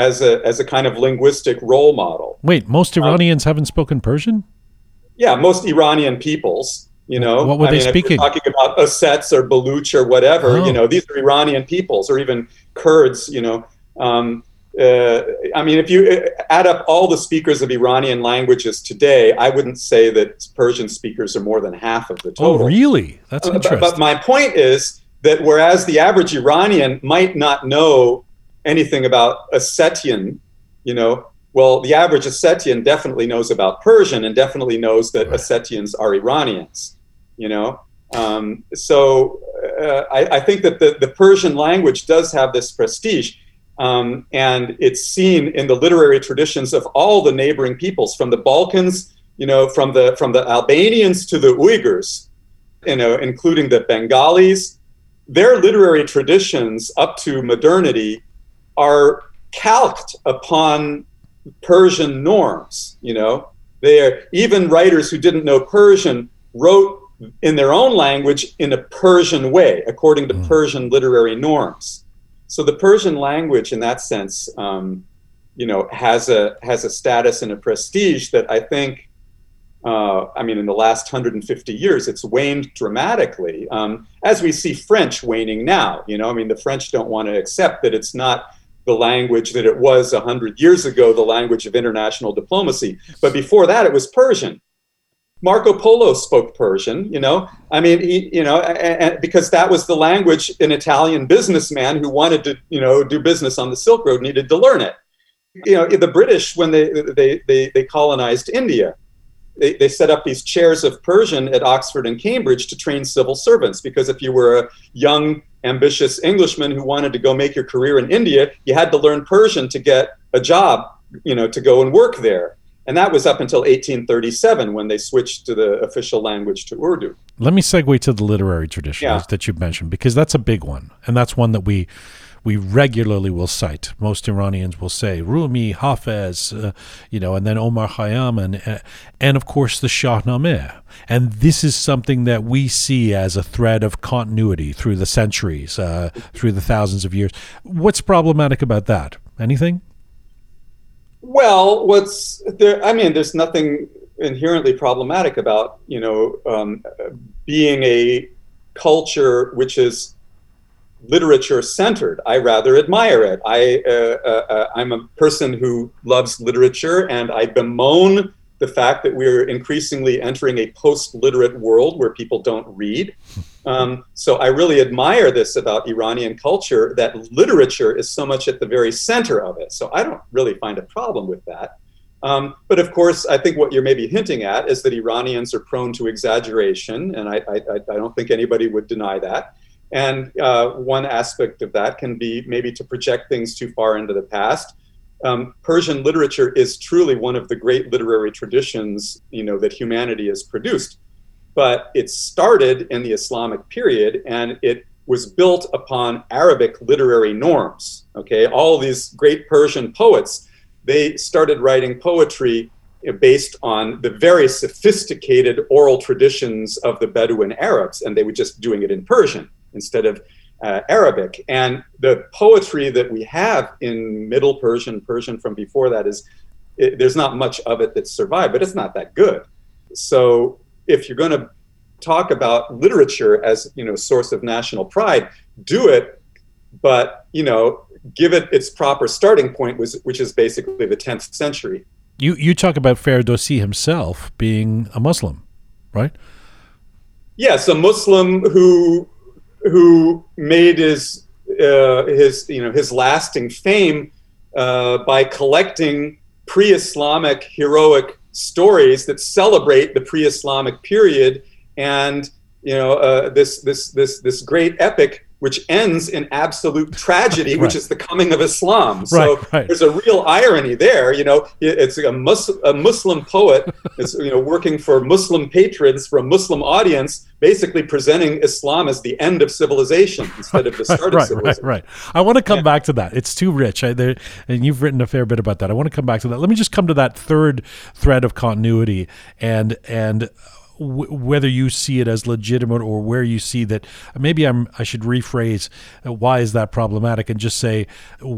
as a as a kind of linguistic role model. Wait, most Iranians um, haven't spoken Persian? Yeah, most Iranian peoples. You know, what were I they mean, speaking? If you're talking about Asets or Baluch or whatever, oh. you know, these are Iranian peoples or even Kurds, you know. Um, uh, I mean, if you add up all the speakers of Iranian languages today, I wouldn't say that Persian speakers are more than half of the total. Oh, really? That's uh, interesting. But, but my point is that whereas the average Iranian might not know anything about Asetian, you know, well, the average Asetian definitely knows about Persian and definitely knows that right. Asetians are Iranians. You know, um, so uh, I, I think that the, the Persian language does have this prestige, um, and it's seen in the literary traditions of all the neighboring peoples, from the Balkans, you know, from the from the Albanians to the Uyghurs, you know, including the Bengalis. Their literary traditions up to modernity are calced upon Persian norms. You know, they are, even writers who didn't know Persian wrote in their own language in a Persian way, according to mm. Persian literary norms. So the Persian language, in that sense, um, you know, has a has a status and a prestige that I think uh, I mean, in the last one hundred fifty years, it's waned dramatically, um, as we see French waning now. You know, I mean, the French don't want to accept that it's not the language that it was one hundred years ago, the language of international diplomacy. But before that, it was Persian. Marco Polo spoke Persian, you know, I mean, he, you know, and, and because that was the language an Italian businessman who wanted to, you know, do business on the Silk Road needed to learn it. You know, the British, when they, they, they, they colonized India, they, they set up these chairs of Persian at Oxford and Cambridge to train civil servants, because if you were a young, ambitious Englishman who wanted to go make your career in India, you had to learn Persian to get a job, you know, to go and work there. And that was up until eighteen thirty-seven, when they switched to the official language to Urdu. Let me segue to the literary tradition yeah. that you mentioned, because that's a big one. And that's one that we we regularly will cite. Most Iranians will say Rumi, Hafez, uh, you know, and then Omar Khayyam, and, uh, and of course the Shahnameh. And this is something that we see as a thread of continuity through the centuries, uh, through the thousands of years. What's problematic about that? Anything? Well, what's there? I mean, there's nothing inherently problematic about, you know, um, being a culture which is literature centered. I rather admire it. I, uh, uh, I'm a person who loves literature, and I bemoan the fact that we're increasingly entering a post-literate world where people don't read. Um, so I really admire this about Iranian culture, that literature is so much at the very center of it. So I don't really find a problem with that. Um, but of course, I think what you're maybe hinting at is that Iranians are prone to exaggeration, and I, I, I don't think anybody would deny that. And uh, one aspect of that can be maybe to project things too far into the past. Um, Persian literature is truly one of the great literary traditions, you know, that humanity has produced. But it started in the Islamic period, and it was built upon Arabic literary norms. Okay, all these great Persian poets, they started writing poetry based on the very sophisticated oral traditions of the Bedouin Arabs, and they were just doing it in Persian instead of Uh, Arabic. And the poetry that we have in Middle Persian, Persian from before that, is, it, there's not much of it that's survived, but it's not that good. So if you're going to talk about literature as, you know, source of national pride, do it, but, you know, give it its proper starting point, was, which is basically the tenth century. You, you talk about Ferdowsi himself being a Muslim, right? Yes, a Muslim who who made his uh, his you know his lasting fame uh, by collecting pre-Islamic heroic stories that celebrate the pre-Islamic period, and you know uh, this this this this great epic which ends in absolute tragedy, right. which is the coming of Islam. So right, right. there's a real irony there. You know, it's a, Mus- a Muslim poet is you know working for Muslim patrons for a Muslim audience, basically presenting Islam as the end of civilization instead of the start right, of civilization. Right, right. I want to come yeah. back to that. It's too rich, I, there, and you've written a fair bit about that. I want to come back to that. Let me just come to that third thread of continuity, and and. whether you see it as legitimate, or where you see that, maybe I'm, I should rephrase, uh, why is that problematic, and just say,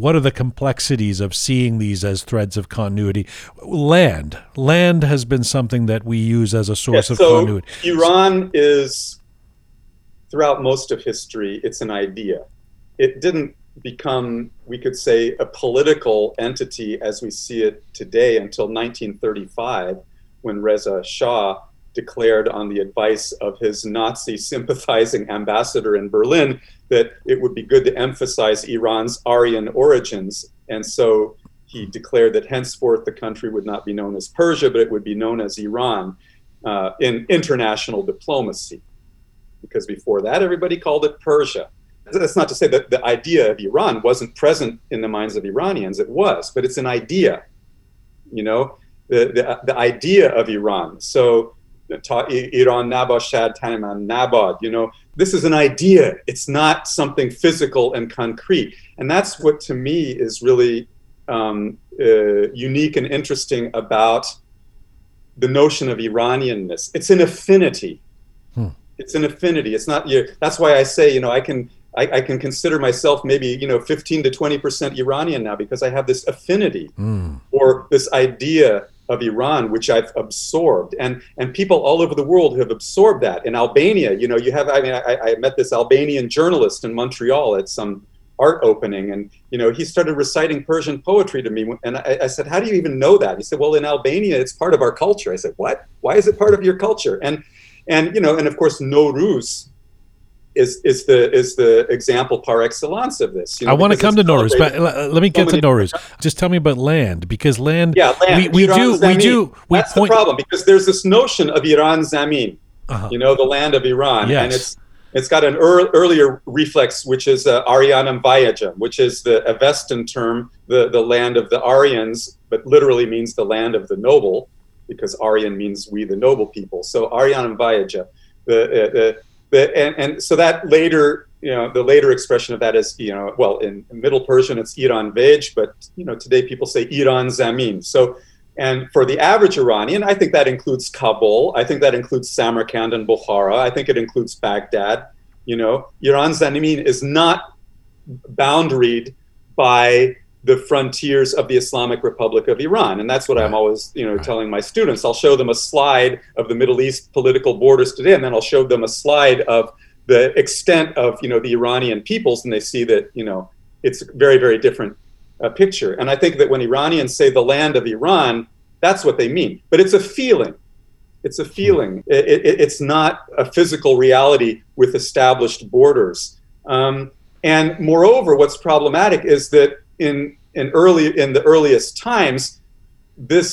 what are the complexities of seeing these as threads of continuity? Land. Land has been something that we use as a source yeah, so of continuity. Iran is, throughout most of history, it's an idea. It didn't become, we could say, a political entity as we see it today until nineteen thirty-five, when Reza Shah declared, on the advice of his Nazi sympathizing ambassador in Berlin, that it would be good to emphasize Iran's Aryan origins. And so he declared that henceforth the country would not be known as Persia, but it would be known as Iran uh, in international diplomacy. Because before that, everybody called it Persia. That's not to say that the idea of Iran wasn't present in the minds of Iranians. It was, but it's an idea, you know, the the, the idea of Iran. So Iran nabashad, Taniman nabad. You know, this is an idea. It's not something physical and concrete. And that's what, to me, is really um, uh, unique and interesting about the notion of Iranianness. It's an affinity. Hmm. It's an affinity. It's not. You know, that's why I say, you know, I can I, I can consider myself maybe, you know, fifteen to twenty percent Iranian now, because I have this affinity hmm. or this idea of Iran, which I've absorbed, and and people all over the world have absorbed that. In Albania, you know, you have, I mean, I, I met this Albanian journalist in Montreal at some art opening, and you know, he started reciting Persian poetry to me, and I, I said, how do you even know that? He said, well, in Albania, it's part of our culture. I said, what? Why is it part of your culture? And and you know, and of course, Nowruz is is the is the example par excellence of this. You know, I want to come to Nowruz, but let me get so to Nowruz. Just tell me about land, because land. Yeah, land. We, we do. Zamin. We do. We That's point- the problem, because there's this notion of Iran Zamin, uh-huh. you know, the land of Iran, yes. and it's it's got an er- earlier reflex, which is uh, Aryanam-Vayajam, which is the Avestan term, the the land of the Aryans, but literally means the land of the noble, because Aryan means we the noble people. So Aryanam-Vayajam, the uh, the The, and, and so that later, you know, the later expression of that is, you know, well, in Middle Persian, it's Iran Vej, but, you know, today people say Iran Zamin. So, and for the average Iranian, I think that includes Kabul. I think that includes Samarkand and Bukhara. I think it includes Baghdad. You know, Iran Zamin is not boundaried by the frontiers of the Islamic Republic of Iran. And that's what right. I'm always, you know, right. telling my students. I'll show them a slide of the Middle East political borders today, and then I'll show them a slide of the extent of, you know, the Iranian peoples, and they see that, you know, it's a very, very different uh, picture. And I think that when Iranians say the land of Iran, that's what they mean. But it's a feeling. It's a feeling. Hmm. It, it, it's not a physical reality with established borders. Um, and moreover, what's problematic is that In in early in the earliest times, this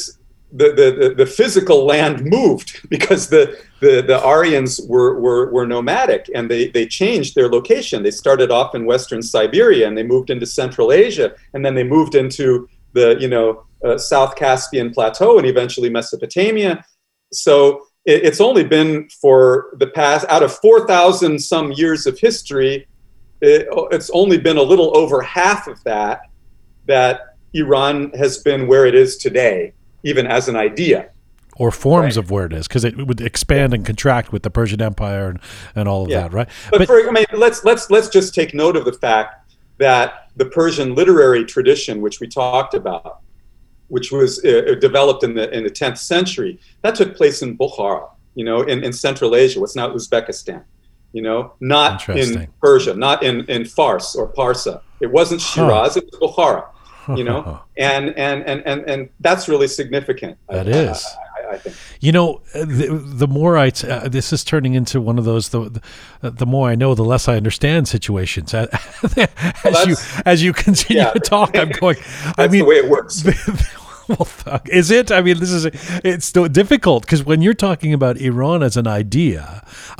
the the, the physical land moved, because the, the, the Aryans were, were were nomadic, and they, they changed their location. They started off in Western Siberia, and they moved into Central Asia, and then they moved into the you know uh, South Caspian Plateau, and eventually Mesopotamia. So it, it's only been for the past, out of four thousand some years of history, it, it's only been a little over half of that. that Iran has been where it is today, even as an idea. Or forms right. of where it is, because it would expand and contract with the Persian Empire and, and all of yeah. that, right? But, but for, I mean, let's let's let's just take note of the fact that the Persian literary tradition, which we talked about, which was uh, developed in the in the tenth century, that took place in Bukhara, you know, in, in Central Asia, what's now Uzbekistan, you know, not in Persia, not in, in Fars or Parsa. It wasn't Shiraz, huh. it was Bukhara. You know, and, and, and, and, and that's really significant. That I, is. I, I, I think. You know, the, the more I, t- uh, this is turning into one of those, the the, the more I know, the less I understand situations. as well, you as you continue yeah. to talk, I'm going, I mean. That's the way it works. Well, is it? I mean, this is it's still difficult, because when you're talking about Iran as an idea,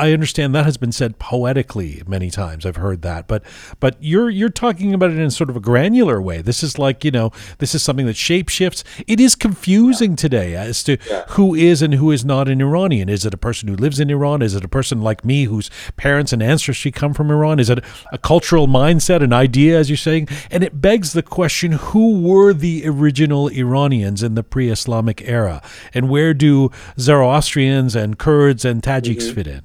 I understand that has been said poetically many times. I've heard that, but but you're you're talking about it in sort of a granular way. This is like, you know, this is something that shapeshifts. It is confusing yeah. today as to yeah. who is and who is not an Iranian. Is it a person who lives in Iran? Is it a person like me whose parents and ancestry come from Iran? Is it a cultural mindset, an idea, as you're saying? And it begs the question: who were the original Iranians in the pre-Islamic era, and where do Zoroastrians and Kurds and Tajiks mm-hmm. fit in?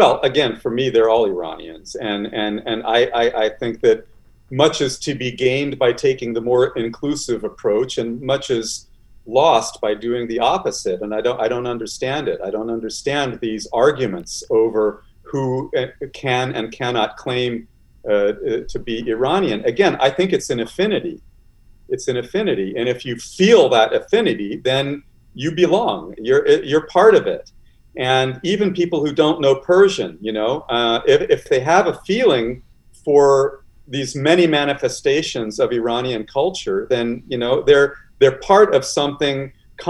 Well, again, for me, they're all Iranians, and and and I, I I think that much is to be gained by taking the more inclusive approach, and much is lost by doing the opposite. And I don't I don't understand it. I don't understand these arguments over who can and cannot claim uh, to be Iranian. Again, I think it's an affinity. It's an affinity, and if you feel that affinity, then you belong. You're you're part of it. And even people who don't know Persian, you know, uh, if if they have a feeling for these many manifestations of Iranian culture, then you know they're they're part of something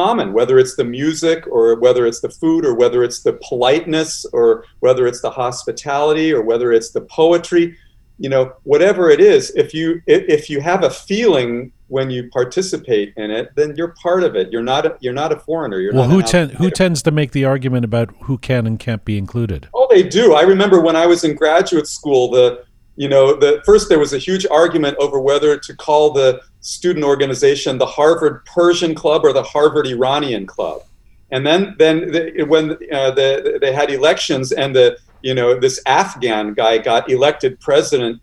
common. Whether it's the music, or whether it's the food, or whether it's the politeness, or whether it's the hospitality, or whether it's the poetry, you know, whatever it is, if you if you have a feeling when you participate in it, then you're part of it. You're not a, you're not a foreigner. You're well, not who, ten, who tends to make the argument about who can and can't be included? Oh, they do. I remember when I was in graduate school, the you know the first there was a huge argument over whether to call the student organization the Harvard Persian Club or the Harvard Iranian Club, and then then the, when uh, the, they had elections, and the you know this Afghan guy got elected president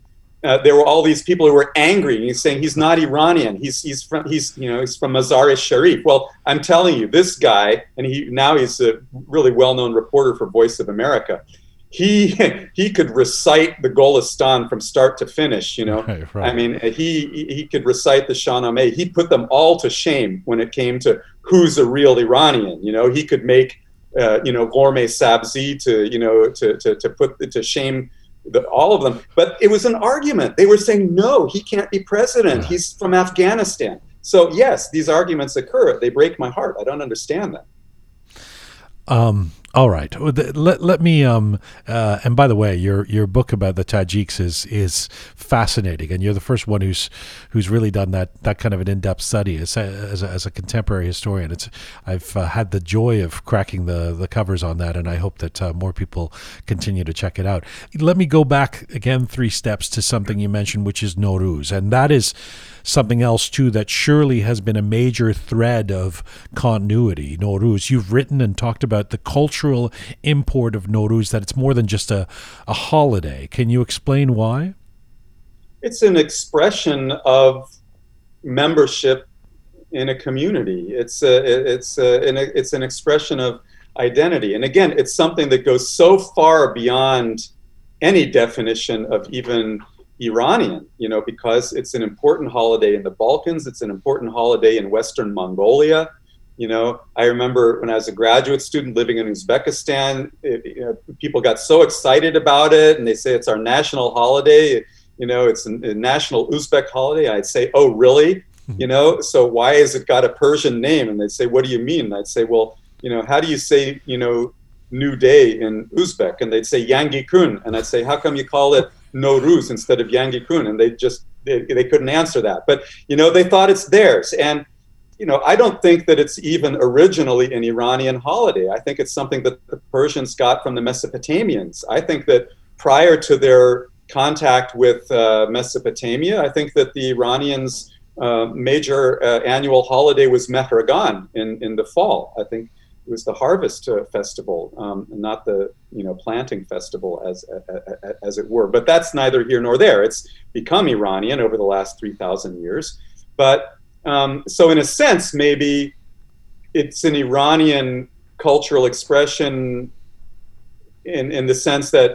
uh, there were all these people who were angry. He's saying he's not Iranian. He's he's from he's you know he's from Mazar-e-Sharif. Well, I'm telling you, this guy, and he now he's a really well-known reporter for Voice of America. He he could recite the Golestan from start to finish. You know, right, right. I mean, he he could recite the Shahnameh. He put them all to shame when it came to who's a real Iranian. You know, he could make uh, you know Gormas Abzi to you know to to to put to shame the, all of them. But it was an argument. They were saying no, he can't be president. Yeah. He's from Afghanistan. So yes, these arguments occur. They break my heart. I don't understand that. Um. All right. Let let me. Um. Uh, and by the way, your your book about the Tajiks is is fascinating, and you're the first one who's who's really done that that kind of an in-depth study as a, as a, as a contemporary historian. It's I've uh, had the joy of cracking the the covers on that, and I hope that uh, more people continue to check it out. Let me go back again three steps to something you mentioned, which is Nowruz, and that is something else too that surely has been a major thread of continuity. Nowruz, you've written and talked about the culture. Cultural import of Nowruz, that it's more than just a, a holiday. Can you explain why? It's an expression of membership in a community. It's a, it's a, it's an expression of identity. And again, it's something that goes so far beyond any definition of even Iranian, you know, because it's an important holiday in the Balkans. It's an important holiday in Western Mongolia. You know, I remember when I was a graduate student living in Uzbekistan, it, you know, people got so excited about it, and they say it's our national holiday. You know, it's a, a national Uzbek holiday. I'd say, oh, really? You know, so why has it got a Persian name? And they'd say, what do you mean? And I'd say, well, you know, how do you say, you know, new day in Uzbek? And they'd say Yangi Kun. And I'd say, how come you call it Nowruz instead of Yangi Kun? And they just, they, they couldn't answer that. But, you know, they thought it's theirs. And you know, I don't think that it's even originally an Iranian holiday. I think it's something that the Persians got from the Mesopotamians. I think that prior to their contact with uh, Mesopotamia, I think that the Iranians' uh, major uh, annual holiday was Mehragan in, in the fall. I think it was the harvest uh, festival, um, not the, you know, planting festival as, as, as it were. But that's neither here nor there. It's become Iranian over the last three thousand years. But Um, so in a sense, maybe it's an Iranian cultural expression in, in the sense that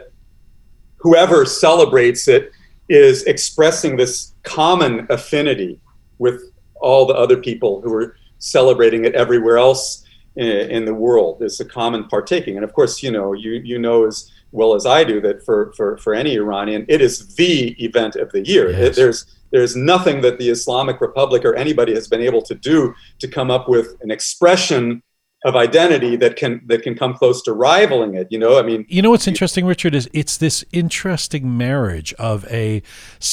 whoever celebrates it is expressing this common affinity with all the other people who are celebrating it everywhere else in, in the world. There's a common partaking. And of course, you know, you, you know as well as I do that for, for, for any Iranian, it is the event of the year. Yes. It, there's There's nothing that the Islamic Republic or anybody has been able to do to come up with an expression of identity that can that can come close to rivaling it. You know, I mean, you know what's interesting, Richard, is it's this interesting marriage of a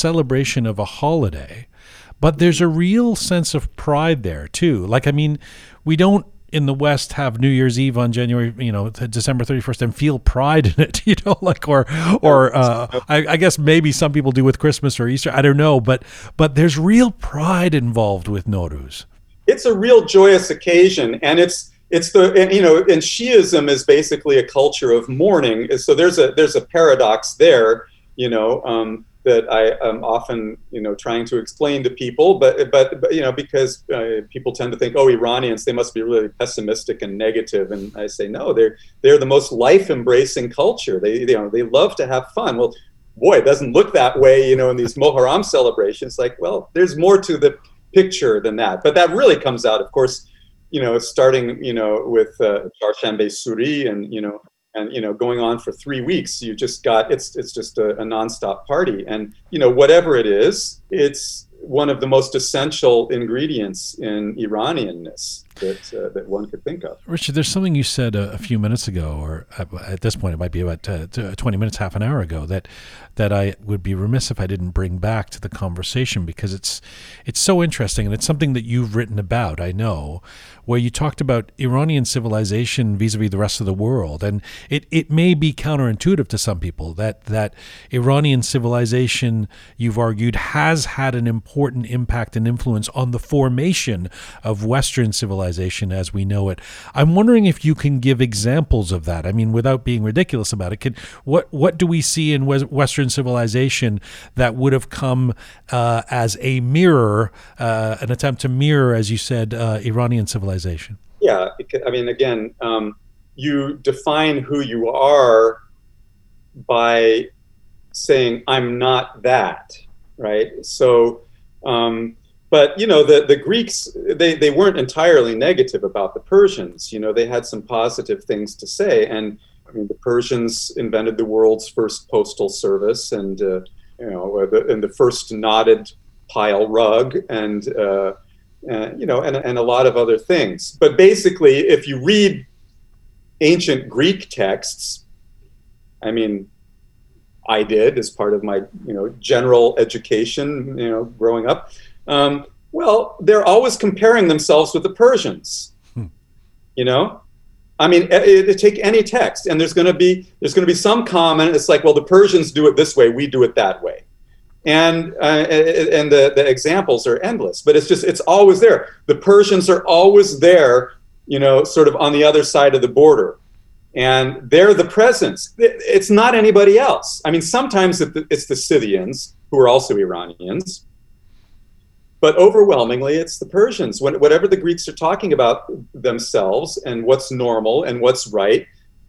celebration of a holiday, but there's a real sense of pride there too. Like, I mean, we don't in the West have New Year's Eve on January, you know, December thirty-first and feel pride in it, you know, like, or, or uh, I, I guess maybe some people do with Christmas or Easter, I don't know, but, but there's real pride involved with Nowruz. It's a real joyous occasion, and it's, it's the, and, you know, and Shiism is basically a culture of mourning. So there's a, there's a paradox there, you know, um, that I am often, you know, trying to explain to people, but, but, but you know, because uh, people tend to think, oh, Iranians, they must be really pessimistic and negative. And I say, no, they're, they're the most life-embracing culture. They, you know, they love to have fun. Well, boy, it doesn't look that way, you know, in these Moharram celebrations. Like, well, there's more to the picture than that. But that really comes out, of course, you know, starting, you know, with uh, Charshanbe Suri and, you know, and, you know, going on for three weeks, you just got, it's it's just a, a nonstop party. And, you know, whatever it is, it's one of the most essential ingredients in Iranianness that uh, that one could think of. Richard, there's something you said a, a few minutes ago, or at this point it might be about uh, twenty minutes, half an hour ago, that that I would be remiss if I didn't bring back to the conversation, because it's it's so interesting, and it's something that you've written about, I know, where you talked about Iranian civilization vis-a-vis the rest of the world. And it, it may be counterintuitive to some people that, that Iranian civilization, you've argued, has had an important impact and influence on the formation of Western civilization. colonization as we know it. I'm wondering if you can give examples of that. I mean, without being ridiculous about it, can, what what do we see in Western civilization that would have come uh, as a mirror, uh, an attempt to mirror, as you said, uh, Iranian civilization? Yeah, I mean, again, um, you define who you are by saying, I'm not that, right? So, um, but, you know, the, the Greeks, they, they weren't entirely negative about the Persians. You know, they had some positive things to say. And, I mean, the Persians invented the world's first postal service and, uh, you know, the, and the first knotted pile rug and, uh, uh, you know, and, and a lot of other things. But basically, if you read ancient Greek texts, I mean, I did as part of my, you know, general education, you know, growing up. Um, well, they're always comparing themselves with the Persians. Hmm. You know, I mean, it, it, take any text, and there's going to be there's going to be some comment. It's like, well, the Persians do it this way, we do it that way, and uh, and the the examples are endless. But it's just it's always there. The Persians are always there, you know, sort of on the other side of the border. And they're the presence. It's not anybody else. I mean, sometimes it's the Scythians, who are also Iranians. But overwhelmingly, it's the Persians. When, whatever the Greeks are talking about themselves and what's normal and what's right,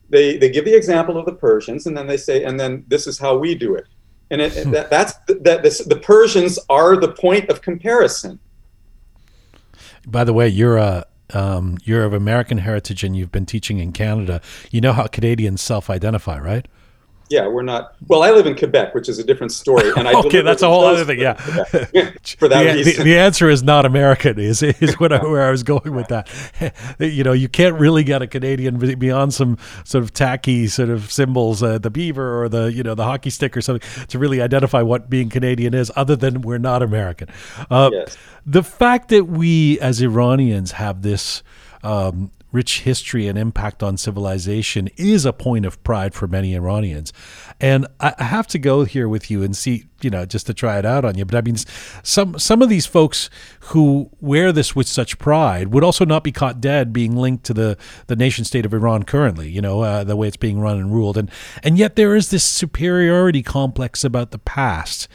they, they give the example of the Persians, and then they say, and then this is how we do it. And it, that, that's that this, the Persians are the point of comparison. By the way, you're a... Um, you're of American heritage and you've been teaching in Canada. You know how Canadians self-identify, right? Yeah, we're not. Well, I live in Quebec, which is a different story. And I okay, that's a whole other thing, yeah. For that the, reason. The, the answer is not American, is, is what I, where I was going with that. You know, you can't really get a Canadian beyond some sort of tacky sort of symbols, uh, the beaver or the, you know, the hockey stick or something, to really identify what being Canadian is, other than we're not American. Uh, yes. The fact that we as Iranians have this um, rich history and impact on civilization is a point of pride for many Iranians. And I have to go here with you and see, you know, just to try it out on you. But I mean, some some of these folks who wear this with such pride would also not be caught dead being linked to the, the nation state of Iran currently, you know, uh, the way it's being run and ruled. And, and yet there is this superiority complex about the past.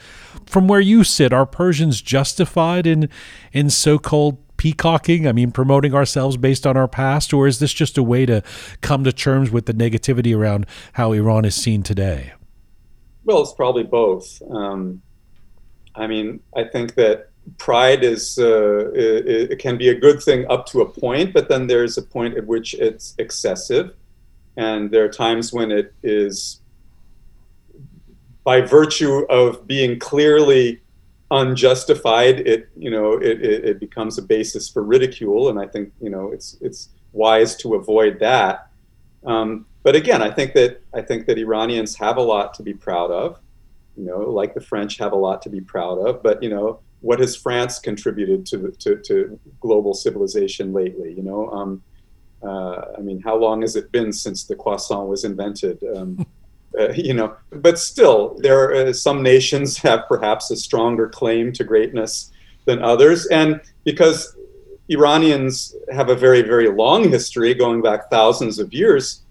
From where you sit, are Persians justified in in so-called peacocking, I mean, promoting ourselves based on our past, or is this just a way to come to terms with the negativity around how Iran is seen today? Well, it's probably both. Um, I mean, I think that pride is uh, it, it can be a good thing up to a point, but then there's a point at which it's excessive, and there are times when it is, by virtue of being clearly unjustified, it you know it, it it becomes a basis for ridicule, and I think you know it's it's wise to avoid that. Um, but again, I think that I think that Iranians have a lot to be proud of, you know, like the French have a lot to be proud of. But you know, what has France contributed to to, to global civilization lately? You know, um, uh, I mean, how long has it been since the croissant was invented? Um, Uh, you know, but still, there are, uh, some nations have perhaps a stronger claim to greatness than others. And because Iranians have a very, very long history going back thousands of years,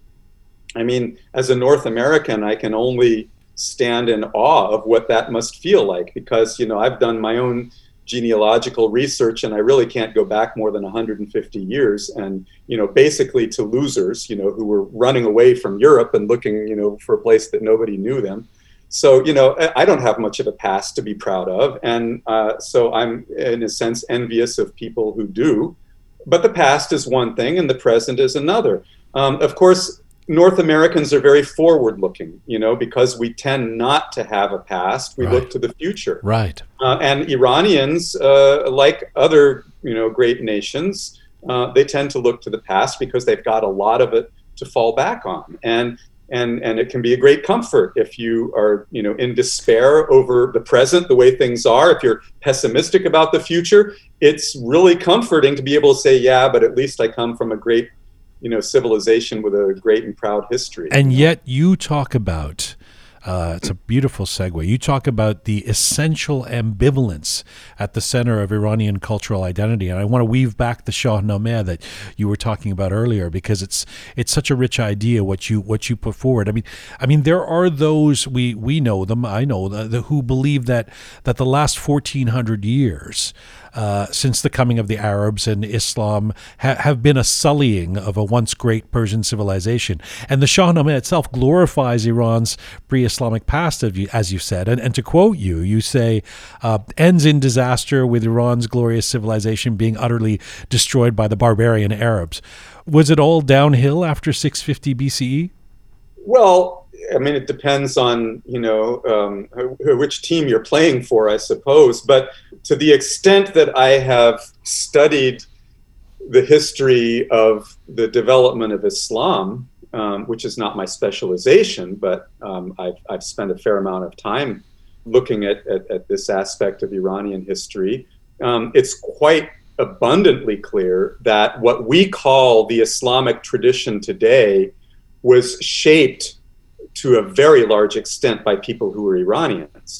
I mean, as a North American, I can only stand in awe of what that must feel like, because, you know, I've done my own genealogical research and I really can't go back more than one hundred fifty years, and you know basically to losers, you know, who were running away from Europe and looking, you know, for a place that nobody knew them. So you know I don't have much of a past to be proud of, and uh, so I'm in a sense envious of people who do. But the past is one thing and the present is another. Um, of course, North Americans are very forward-looking, you know, because we tend not to have a past. We right. look to the future. Right. Uh, and Iranians, uh, like other, you know, great nations, uh, they tend to look to the past because they've got a lot of it to fall back on. And and and it can be a great comfort if you are, you know, in despair over the present, the way things are. If you're pessimistic about the future, it's really comforting to be able to say, yeah, but at least I come from a great, you know, civilization with a great and proud history. And yet you talk about Uh, it's a beautiful segue. You talk about the essential ambivalence at the center of Iranian cultural identity. And I want to weave back the Shahnameh that you were talking about earlier, because it's it's such a rich idea what you what you put forward. I mean, I mean, there are those, we we know them, I know, the, the, who believe that, that the last fourteen hundred years Uh, since the coming of the Arabs and Islam ha- have been a sullying of a once great Persian civilization. And the Shahnameh itself glorifies Iran's pre-Islamic past, as you said. And, and to quote you, you say, uh, ends in disaster with Iran's glorious civilization being utterly destroyed by the barbarian Arabs. Was it all downhill after six fifty B C E? Well, I mean, it depends on, you know, um, which team you're playing for, I suppose. But to the extent that I have studied the history of the development of Islam, um, which is not my specialization, but um, I've, I've spent a fair amount of time looking at, at, at this aspect of Iranian history, um, it's quite abundantly clear that what we call the Islamic tradition today was shaped to a very large extent by people who were Iranians.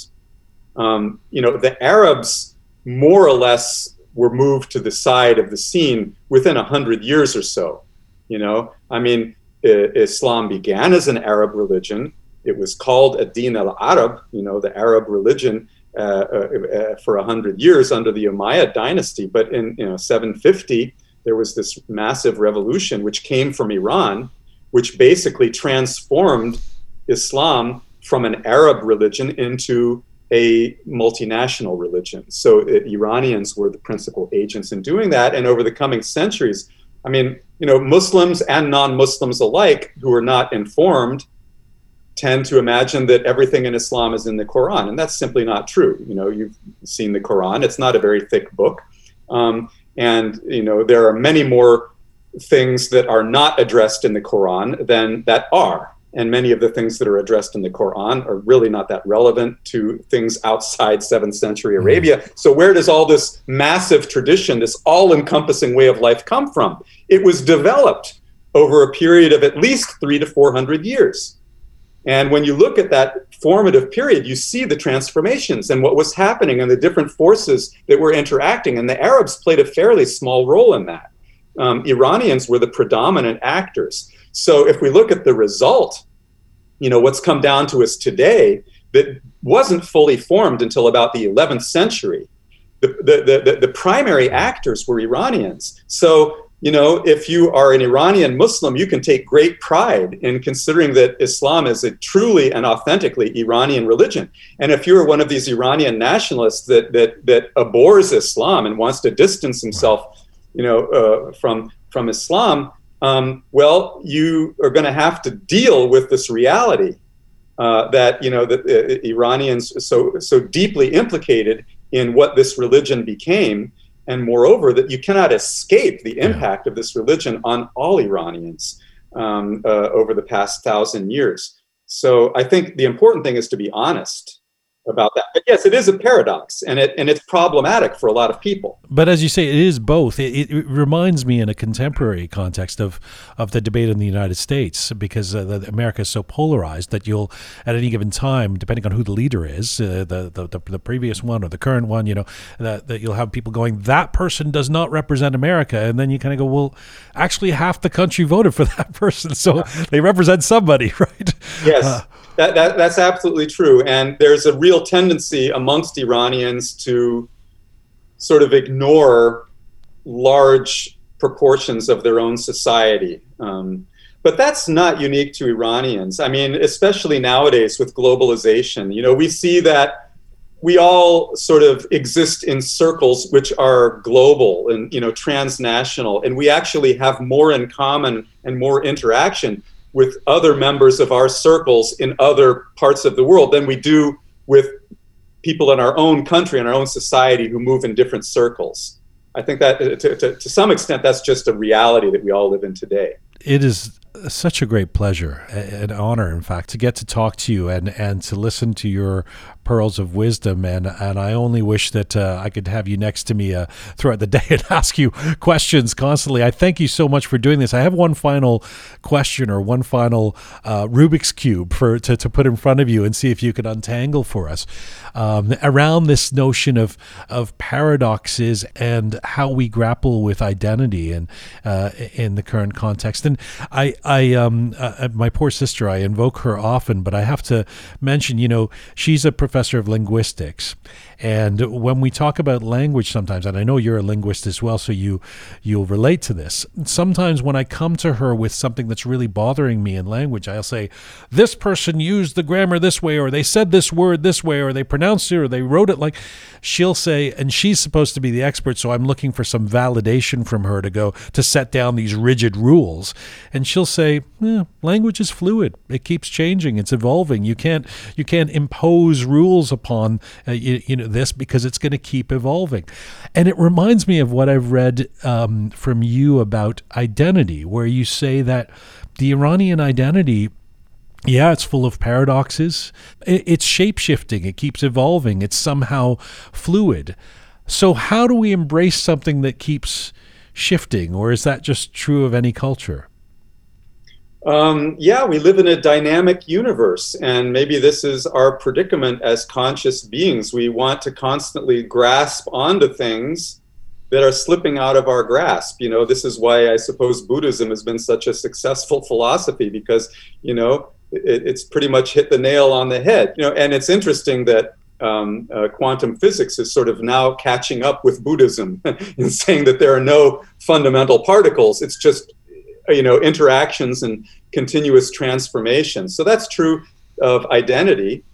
Um, you know, the Arabs more or less were moved to the side of the scene within a hundred years or so. You know, I mean, I- Islam began as an Arab religion. It was called ad-Din al-Arab, you know, the Arab religion uh, uh, uh, for a hundred years under the Umayyad dynasty. But in you know, seven fifty, there was this massive revolution which came from Iran, which basically transformed Islam from an Arab religion into a multinational religion. So it, Iranians were the principal agents in doing that. And over the coming centuries, I mean, you know, Muslims and non-Muslims alike who are not informed tend to imagine that everything in Islam is in the Quran. And that's simply not true. You know, you've seen the Quran. It's not a very thick book. Um, and, you know, there are many more things that are not addressed in the Quran than that are. And many of the things that are addressed in the Quran are really not that relevant to things outside seventh century Arabia. Mm. So where does all this massive tradition, this all-encompassing way of life come from? It was developed over a period of at least three to four hundred years. And when you look at that formative period, you see the transformations and what was happening and the different forces that were interacting. And the Arabs played a fairly small role in that. Um, Iranians were the predominant actors. So if we look at the result, you know, what's come down to us today that wasn't fully formed until about the eleventh century, the, the, the, the primary actors were Iranians. So, you know, if you are an Iranian Muslim, you can take great pride in considering that Islam is a truly and authentically Iranian religion. And if you're one of these Iranian nationalists that that, that abhors Islam and wants to distance himself, you know, uh, from, from Islam, Um, well, you are going to have to deal with this reality uh, that, you know, the, the Iranians are so, so deeply implicated in what this religion became. And moreover, that you cannot escape the impact of this religion on all Iranians um, uh, over the past thousand years. So I think the important thing is to be honest about that. But yes, it is a paradox, and it and it's problematic for a lot of people. But as you say, it is both. It, it reminds me in a contemporary context of of the debate in the United States, because uh, the, America is so polarized that you'll, at any given time, depending on who the leader is, uh, the, the, the the previous one or the current one, you know, that, that you'll have people going, that person does not represent America. And then you kind of go, well, actually half the country voted for that person, so they represent somebody, right? Yes. Uh, That, that, that's absolutely true. And there's a real tendency amongst Iranians to sort of ignore large proportions of their own society. Um, but that's not unique to Iranians. I mean, especially nowadays with globalization, you know, we see that we all sort of exist in circles which are global and, you know, transnational, and we actually have more in common and more interaction with other members of our circles in other parts of the world than we do with people in our own country and our own society who move in different circles. I think that to, to, to some extent, that's just a reality that we all live in today. It is such a great pleasure, an honor, in fact, to get to talk to you and, and to listen to your pearls of wisdom. And, and I only wish that uh, I could have you next to me uh, throughout the day and ask you questions constantly. I thank you so much for doing this. I have one final question or one final uh, Rubik's Cube for to, to put in front of you and see if you could untangle for us um, around this notion of, of paradoxes and how we grapple with identity and uh, in the current context. And I, I um, uh, my poor sister, I invoke her often, but I have to mention, you know, she's a professor of linguistics. And when we talk about language sometimes, and I know you're a linguist as well, so you, you'll relate to this. Sometimes when I come to her with something that's really bothering me in language, I'll say, this person used the grammar this way, or they said this word this way, or they pronounced it, or they wrote it like, she'll say, and she's supposed to be the expert, so I'm looking for some validation from her to go to set down these rigid rules. And she'll say, eh, language is fluid. It keeps changing. It's evolving. You can't, you can't impose rules upon, uh, you, you know, this because it's going to keep evolving. And it reminds me of what I've read um, from you about identity, where you say that the Iranian identity, yeah, it's full of paradoxes. It's shape-shifting. It keeps evolving. It's somehow fluid. So how do we embrace something that keeps shifting? Or is that just true of any culture? Um, yeah, we live in a dynamic universe, and maybe this is our predicament as conscious beings. We want to constantly grasp onto things that are slipping out of our grasp. You know, this is why I suppose Buddhism has been such a successful philosophy, because, you know, it, it's pretty much hit the nail on the head. You know, and it's interesting that um, uh, quantum physics is sort of now catching up with Buddhism in saying that there are no fundamental particles. It's just, you know, interactions and continuous transformation. So that's true of identity,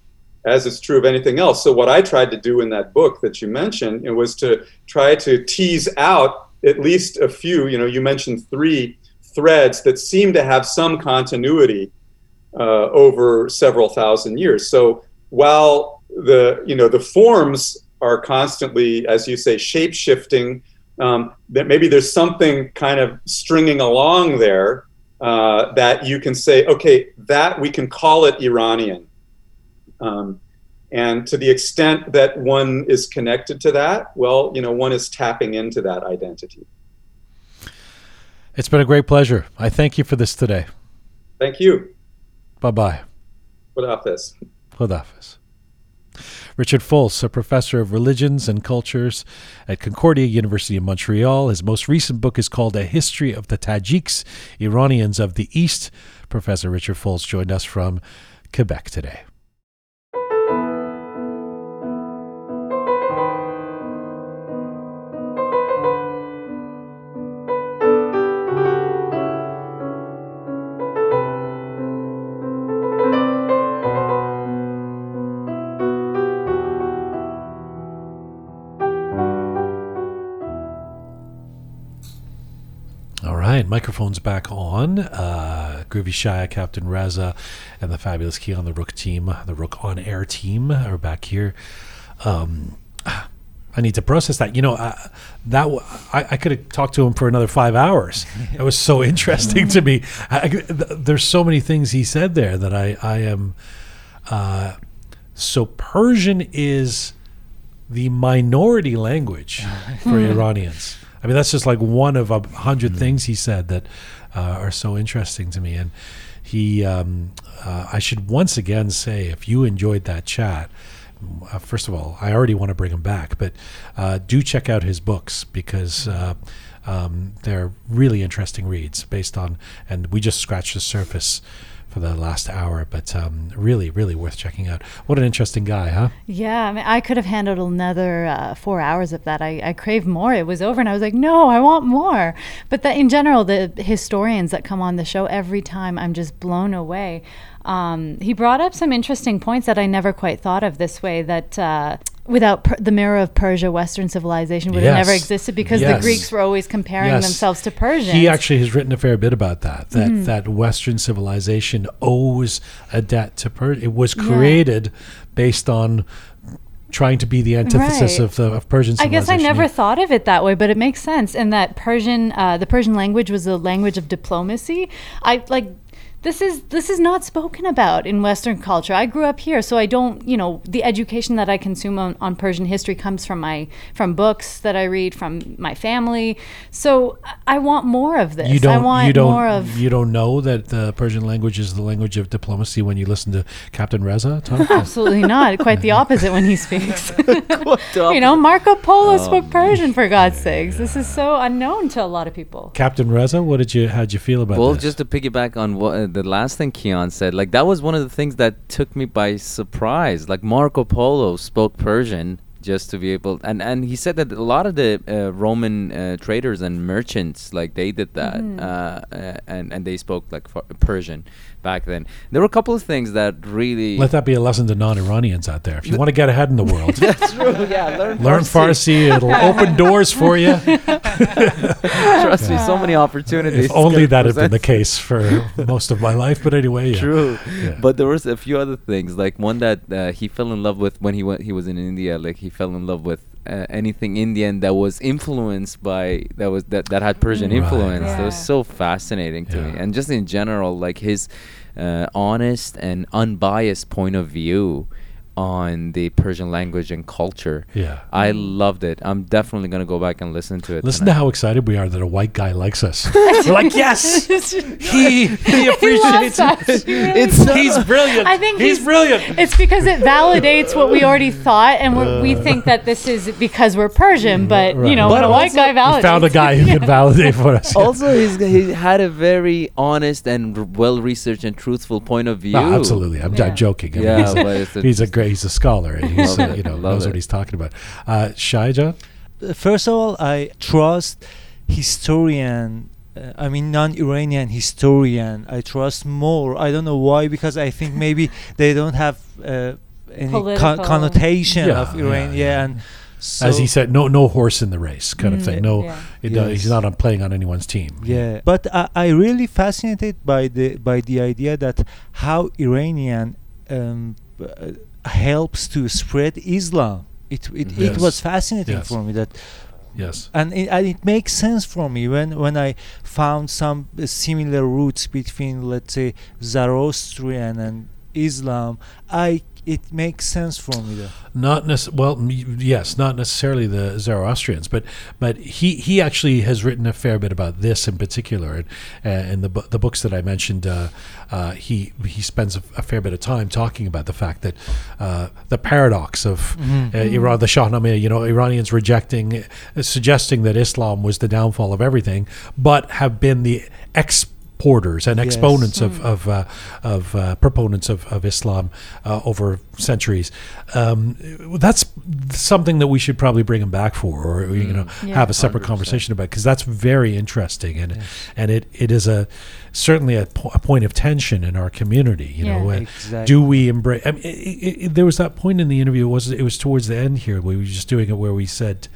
as it's true of anything else. So what I tried to do in that book that you mentioned, it was to try to tease out at least a few, you know, you mentioned three threads that seem to have some continuity uh, over several thousand years. So while the, you know, the forms are constantly, as you say, shape-shifting, Um, that maybe there's something kind of stringing along there uh, that you can say, okay, that we can call it Iranian. Um, and to the extent that one is connected to that, well, you know, one is tapping into that identity. It's been a great pleasure. I thank you for this today. Thank you. Bye-bye. Khuda hafiz. Khuda hafiz. Richard Foltz, a professor of religions and cultures at Concordia University in Montreal. His most recent book is called A History of the Tajiks, Iranians of the East. Professor Richard Foltz joined us from Quebec today. Microphones back on. Uh, Groovy Shia, Captain Raza, and the fabulous Key on the Rook team, the Rook on Air team, are back here. Um, I need to process that. You know, uh, that w- I, I could have talked to him for another five hours. It was so interesting to me. I, I, th- there's so many things he said there that I, I am. Uh, so Persian is the minority language for Iranians. I mean, that's just like one of a hundred mm-hmm. things he said that uh, are so interesting to me. And he, um, uh, I should once again say, if you enjoyed that chat, uh, first of all, I already want to bring him back, but uh, do check out his books because uh, um, they're really interesting reads based on, and we just scratched the surface for the last hour, but um, really, really worth checking out. What an interesting guy, huh? Yeah, I mean, I could have handled another uh, four hours of that. I, I craved more. It was over, and I was like, no, I want more. But that, in general, the historians that come on the show every time, I'm just blown away. Um, he brought up some interesting points that I never quite thought of this way, that uh, without per- the mirror of Persia, Western civilization would yes. have never existed because yes. the Greeks were always comparing yes. themselves to Persians. He actually has written a fair bit about that, that, mm. that Western civilization owes a debt to Persia. It was created yeah. based on trying to be the antithesis right. of, the, of Persian civilization. I guess I never yeah. thought of it that way, but it makes sense. And that Persian, uh, the Persian language was the language of diplomacy. I like. This is this is not spoken about in Western culture. I grew up here, so I don't, you know, the education that I consume on, on Persian history comes from my from books that I read, from my family. So I want more of this. You don't, I want you don't, more of you don't know that the Persian language is the language of diplomacy when you listen to Captain Reza talk? Absolutely not. Quite the opposite when he speaks. You know, Marco Polo oh, spoke Persian for God's sakes. This is so unknown to a lot of people. Captain Reza, what did you how'd you feel about well, this? Well, just to piggyback on what uh, the last thing Kian said, like that was one of the things that took me by surprise. Like Marco Polo spoke Persian just to be able, and, and he said that a lot of the uh, Roman uh, traders and merchants, like they did that, mm. uh, and and they spoke like Persian back then. There were a couple of things that really let that be a lesson to non-Iranians out there. If you the, want to get ahead in the world, that's true. Yeah, learn, learn Farsi. Farsi. It'll open doors for you. Trust yeah. me, so many opportunities. If only that present. had been the case for most of my life. But anyway, yeah. true. Yeah. But there was a few other things, like one that uh, he fell in love with when he went. He was in India. Like he fell in love with. Uh, anything Indian that was influenced by that was that, that had Persian right. influence yeah. that was so fascinating to yeah. me, and just in general like his uh, honest and unbiased point of view on the Persian language and culture. Yeah, I loved it. I'm definitely going to go back and listen to it. Listen tonight. To how excited we are that a white guy likes us. We're like, yes, he, he appreciates he it. Really it's, he's brilliant. I think he's, he's brilliant. It's because it validates what we already thought, and uh, we think that this is because we're Persian, but right. you know, but a white guy validates. We found a guy who yeah. can validate for us. Also, he's, he had a very honest and well-researched and truthful point of view. No, absolutely. I'm, yeah. I'm joking. I mean, yeah, he's, but it's a, he's a great he's a scholar and he's, uh, you know, knows it. What he's talking about. Uh, Shahija? First of all, I trust historian, uh, I mean non-Iranian historian, I trust more. I don't know why, because I think maybe they don't have uh, any con- connotation yeah, of Iranian. Yeah, yeah. And so as he said, no no horse in the race kind mm, of thing. No, yeah. it, yes. uh, he's not on playing on anyone's team. Yeah, but I, I really fascinated by the, by the idea that how Iranian um, uh, helps to spread Islam. It it, yes. it was fascinating yes. for me that yes and it, and it makes sense for me when when I found some uh, similar roots between, let's say, Zoroastrian and Islam. I it makes sense for me though. Not nece- well m- yes not necessarily the Zoroastrians, but but he, he actually has written a fair bit about this in particular, and uh, in the bu- the books that I mentioned uh, uh, he he spends a, a fair bit of time talking about the fact that uh, the paradox of mm-hmm. uh, Iran, the Shahnameh, you know, Iranians rejecting uh, suggesting that Islam was the downfall of everything, but have been the ex Porters and yes. exponents mm. of of, uh, of uh, proponents of of Islam uh, over centuries. Um, that's something that we should probably bring them back for, or mm. you know, yeah. have a separate one hundred percent conversation about, because that's very interesting, and yes. and it, it is a certainly a, po- a point of tension in our community. You yeah. know, uh, exactly. do we embrace? I mean, it, it, it, there was that point in the interview. It was it was towards the end here. We were just doing it where we said,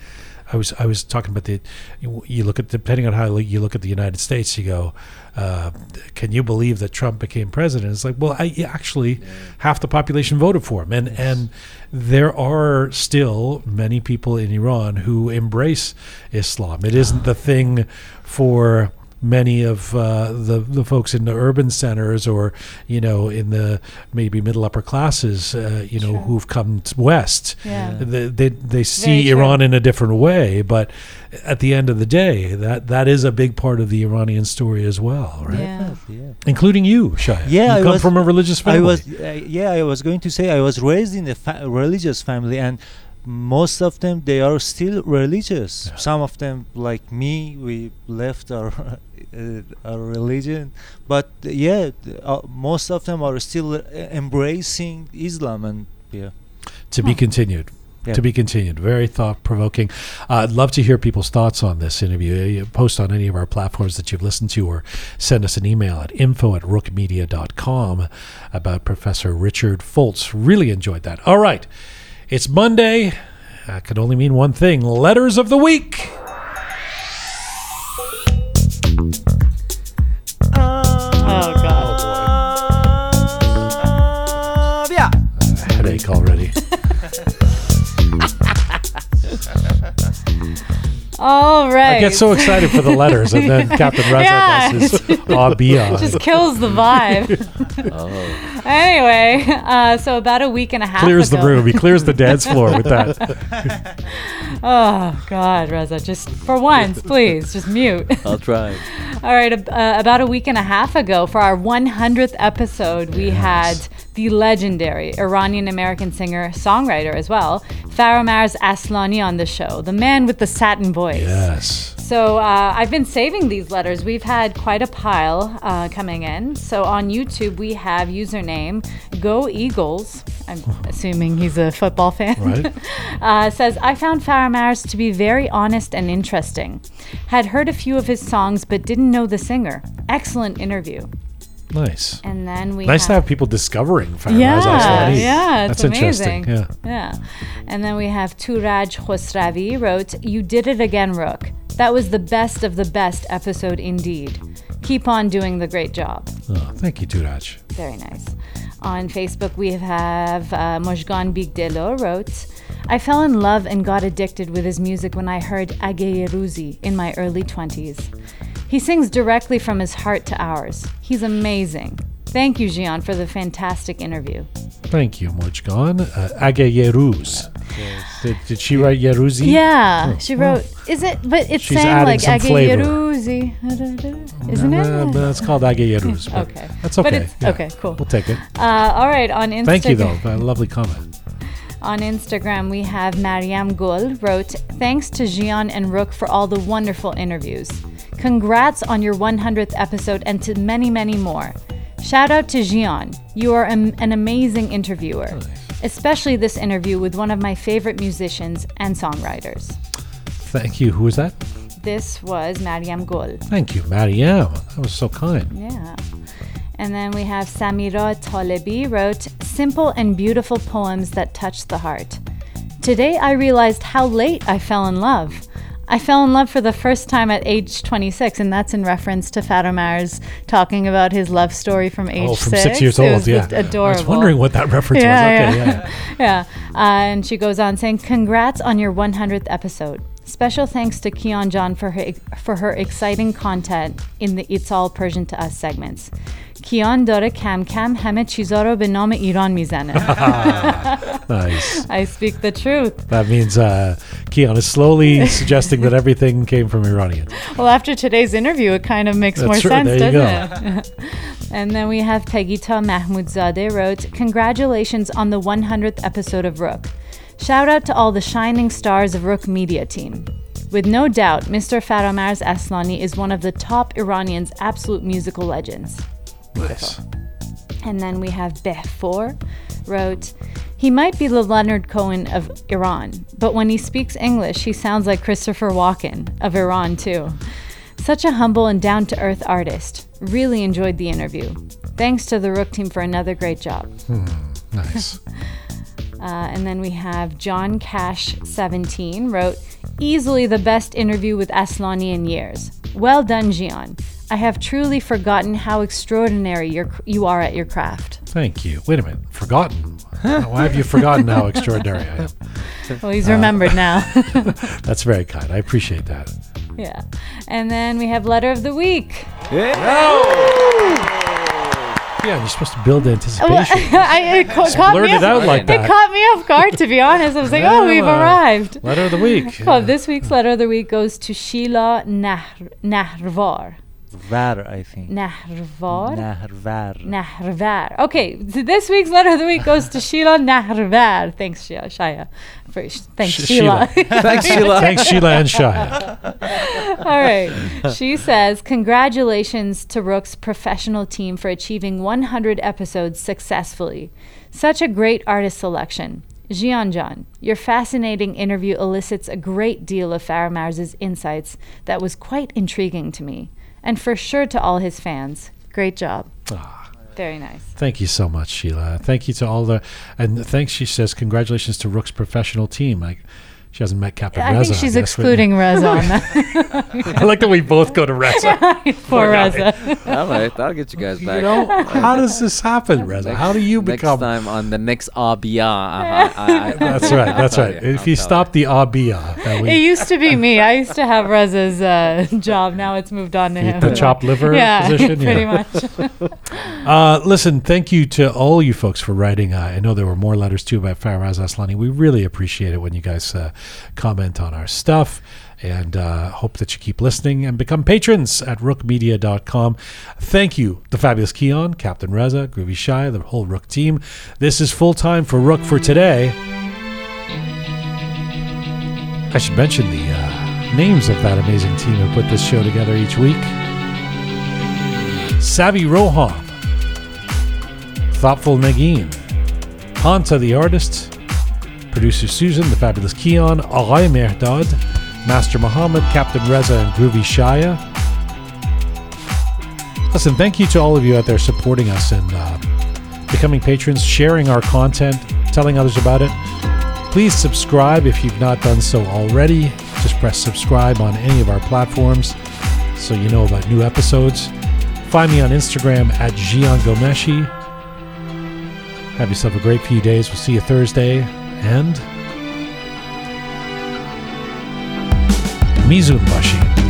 I was I was talking about the you look at depending on how you look at the United States, you go. Uh, can you believe that Trump became president? It's like, well, I actually yeah. half the population voted for him, and yes. and there are still many people in Iran who embrace Islam. It isn't the thing for many of uh, the the folks in the urban centers, or you know, in the maybe middle upper classes, uh, you know, sure. who've come west. Yeah. They, they they see Iran in a different way, but at the end of the day, that that is a big part of the Iranian story as well, right? Yeah, yeah. Including you, Shaya. Yeah, you I come was, from a religious family. I was, uh, yeah, I was going to say I was raised in a fa- religious family, and most of them, they are still religious. Yeah. Some of them, like me, we left our uh, our religion, but uh, yeah, th- uh, most of them are still uh, embracing Islam, and yeah. To be continued. Yeah. To be continued. Very thought-provoking. Uh, I'd love to hear people's thoughts on this interview. Post on any of our platforms that you've listened to, or send us an email at info at rook media dot com about Professor Richard Foltz. Really enjoyed that. All right. It's Monday. That could only mean one thing. Letters of the week. Uh, oh, God. Uh, yeah. I have a headache already. All right. I get so excited for the letters, and then Captain Reza yeah. does his Abia. Just kills the vibe. oh. Anyway, uh, so about a week and a half Clears ago. the room. He clears the dance floor with that. Oh, God, Reza. Just for once, please, just mute. I'll try. All right. Uh, about a week and a half ago, for our one hundredth episode, we yes. had the legendary Iranian-American singer-songwriter as well, Faramarz Aslani on the show, the man with the satin voice. Yes. So uh, I've been saving these letters. We've had quite a pile uh, coming in. So on YouTube, we have username Go Eagles. I'm assuming he's a football fan. Right. uh, says, I found Faramarz to be very honest and interesting. Had heard a few of his songs, but didn't know the singer. Excellent interview. Nice. And then we nice have to have people discovering Faramarz yeah, Aslani. Yeah, it's that's amazing. Interesting. Yeah. yeah. And then we have Turaj Khosravi wrote, "You did it again, Rook. That was the best of the best episode indeed. Keep on doing the great job." Oh, thank you, Turaj. Very nice. On Facebook, we have uh, Mojgan Bigdelo wrote, "I fell in love and got addicted with his music when I heard Ageyruzi in my early twenties. He sings directly from his heart to ours. He's amazing. Thank you, Jian, for the fantastic interview." Thank you, Mojgan. Uh, Aga Yeruz. Did, did she write Yeruzi? Yeah, oh, she wrote. Oh. Is it? But it sounds like Aga Yeruzi, isn't it? Uh, but it's called Aga Yeruz. Okay, that's okay. But it's, yeah. Okay, cool. We'll take it. Uh, all right, on Instagram. Thank you, though. For a lovely comment. On Instagram, we have Mariam Gul wrote, "Thanks to Jian and Rook for all the wonderful interviews. Congrats on your one hundredth episode and to many, many more. Shout out to Jian. You are am- an amazing interviewer, nice. especially this interview with one of my favorite musicians and songwriters." Thank you. Who was that? This was Mariam Gul. Thank you, Mariam. That was so kind. Yeah. And then we have Samira Talebi wrote, "Simple and beautiful poems that touch the heart. Today I realized how late I fell in love. I fell in love for the first time at age twenty-six, and that's in reference to Faramarz talking about his love story from age six. Oh, from six, six years it old, was yeah. Adorable. I was wondering what that reference yeah, was. Okay, yeah. yeah. yeah. Uh, and she goes on saying, "Congrats on your one hundredth episode. Special thanks to Kian John for her for her exciting content in the It's All Persian to Us segments. Kian dare kam kam hame chiza ro be naam Iran mizane." Nice. I speak the truth. That means uh, Kian is slowly suggesting that everything came from Iranians. Well, after today's interview, it kind of makes That's more true. sense, there doesn't it? And then we have Pegita Mahmoudzadeh wrote, "Congratulations on the one hundredth episode of Rook. Shout out to all the shining stars of Rook Media team. With no doubt, Mister Faramarz Aslani is one of the top Iranians' absolute musical legends." Nice. And then we have Behfour wrote, "He might be the Leonard Cohen of Iran, but when he speaks English, he sounds like Christopher Walken of Iran too. Such a humble and down-to-earth artist. Really enjoyed the interview. Thanks to the Rook team for another great job." Hmm, nice. Uh, and then we have John Cash seventeen wrote, "Easily the best interview with Aslani in years. Well done, Jian. I have truly forgotten how extraordinary you're, you are at your craft." Thank you. Wait a minute. Forgotten? Why have you forgotten how extraordinary I am? Well, he's uh, remembered now. That's very kind. I appreciate that. Yeah. And then we have Letter of the Week. Yeah. Oh! Yeah, you're supposed to build anticipation. Well, I, it ca- caught me off, it out like that. It caught me off guard, to be honest. I was like, oh, we've arrived. Letter of the Week. Well, yeah. This week's Letter of the Week goes to Sheila Nahr- Nahrvar. Var, I think. Nahrvar? Nahrvar. Nahrvar. Okay, so this week's Letter of the Week goes to Sheila Nahrvar. Thanks, Shia, Shia. For, thanks, Sh- Sheila. Sheila. Thanks, Sheila. Thanks, Sheila and Shia. All right. She says, "Congratulations to Rook's professional team for achieving one hundred episodes successfully. Such a great artist selection. Jianjan, your fascinating interview elicits a great deal of Faramarz's insights that was quite intriguing to me. And for sure to all his fans. Great job." Ah, very nice. Thank you so much, Sheila. Thank you to all the... And thanks, she says, "Congratulations to Rook's professional team." I, She hasn't met Captain I Reza. I think she's I guess, excluding Reza on that. I like that we both go to Reza. Poor Reza. All right, that'll get you guys back. You know, how does this happen, Reza? Next, how do you become... Next time on the next Abia. I, I, I, that's right, that's right. You, if I'll you stop it. The Abia. We... It used to be me. I used to have Reza's uh, job. Now it's moved on to Eat him. The chopped liver yeah, position? Pretty yeah, pretty much. uh, listen, thank you to all you folks for writing. Uh, I know there were more letters, too, about Faramarz Aslani. We really appreciate it when you guys... Uh, comment on our stuff, and uh, hope that you keep listening and become patrons at rook media dot com. Thank you, the fabulous Keon, Captain Reza, Groovy Shy, the whole Rook team. This is Full Time for Rook for today. I should mention the uh, names of that amazing team who put this show together each week. Savi Rohan, Thoughtful Nagin, Hanta the Artist, Producer Susan, the fabulous Keon, Aray Merdad, Master Muhammad, Captain Reza, and Groovy Shaya. Listen, thank you to all of you out there supporting us and uh, becoming patrons, sharing our content, telling others about it. Please subscribe if you've not done so already. Just press subscribe on any of our platforms so you know about new episodes. Find me on Instagram at Jian Ghomeshi. Have yourself a great few days. We'll see you Thursday. And Mizunbashi.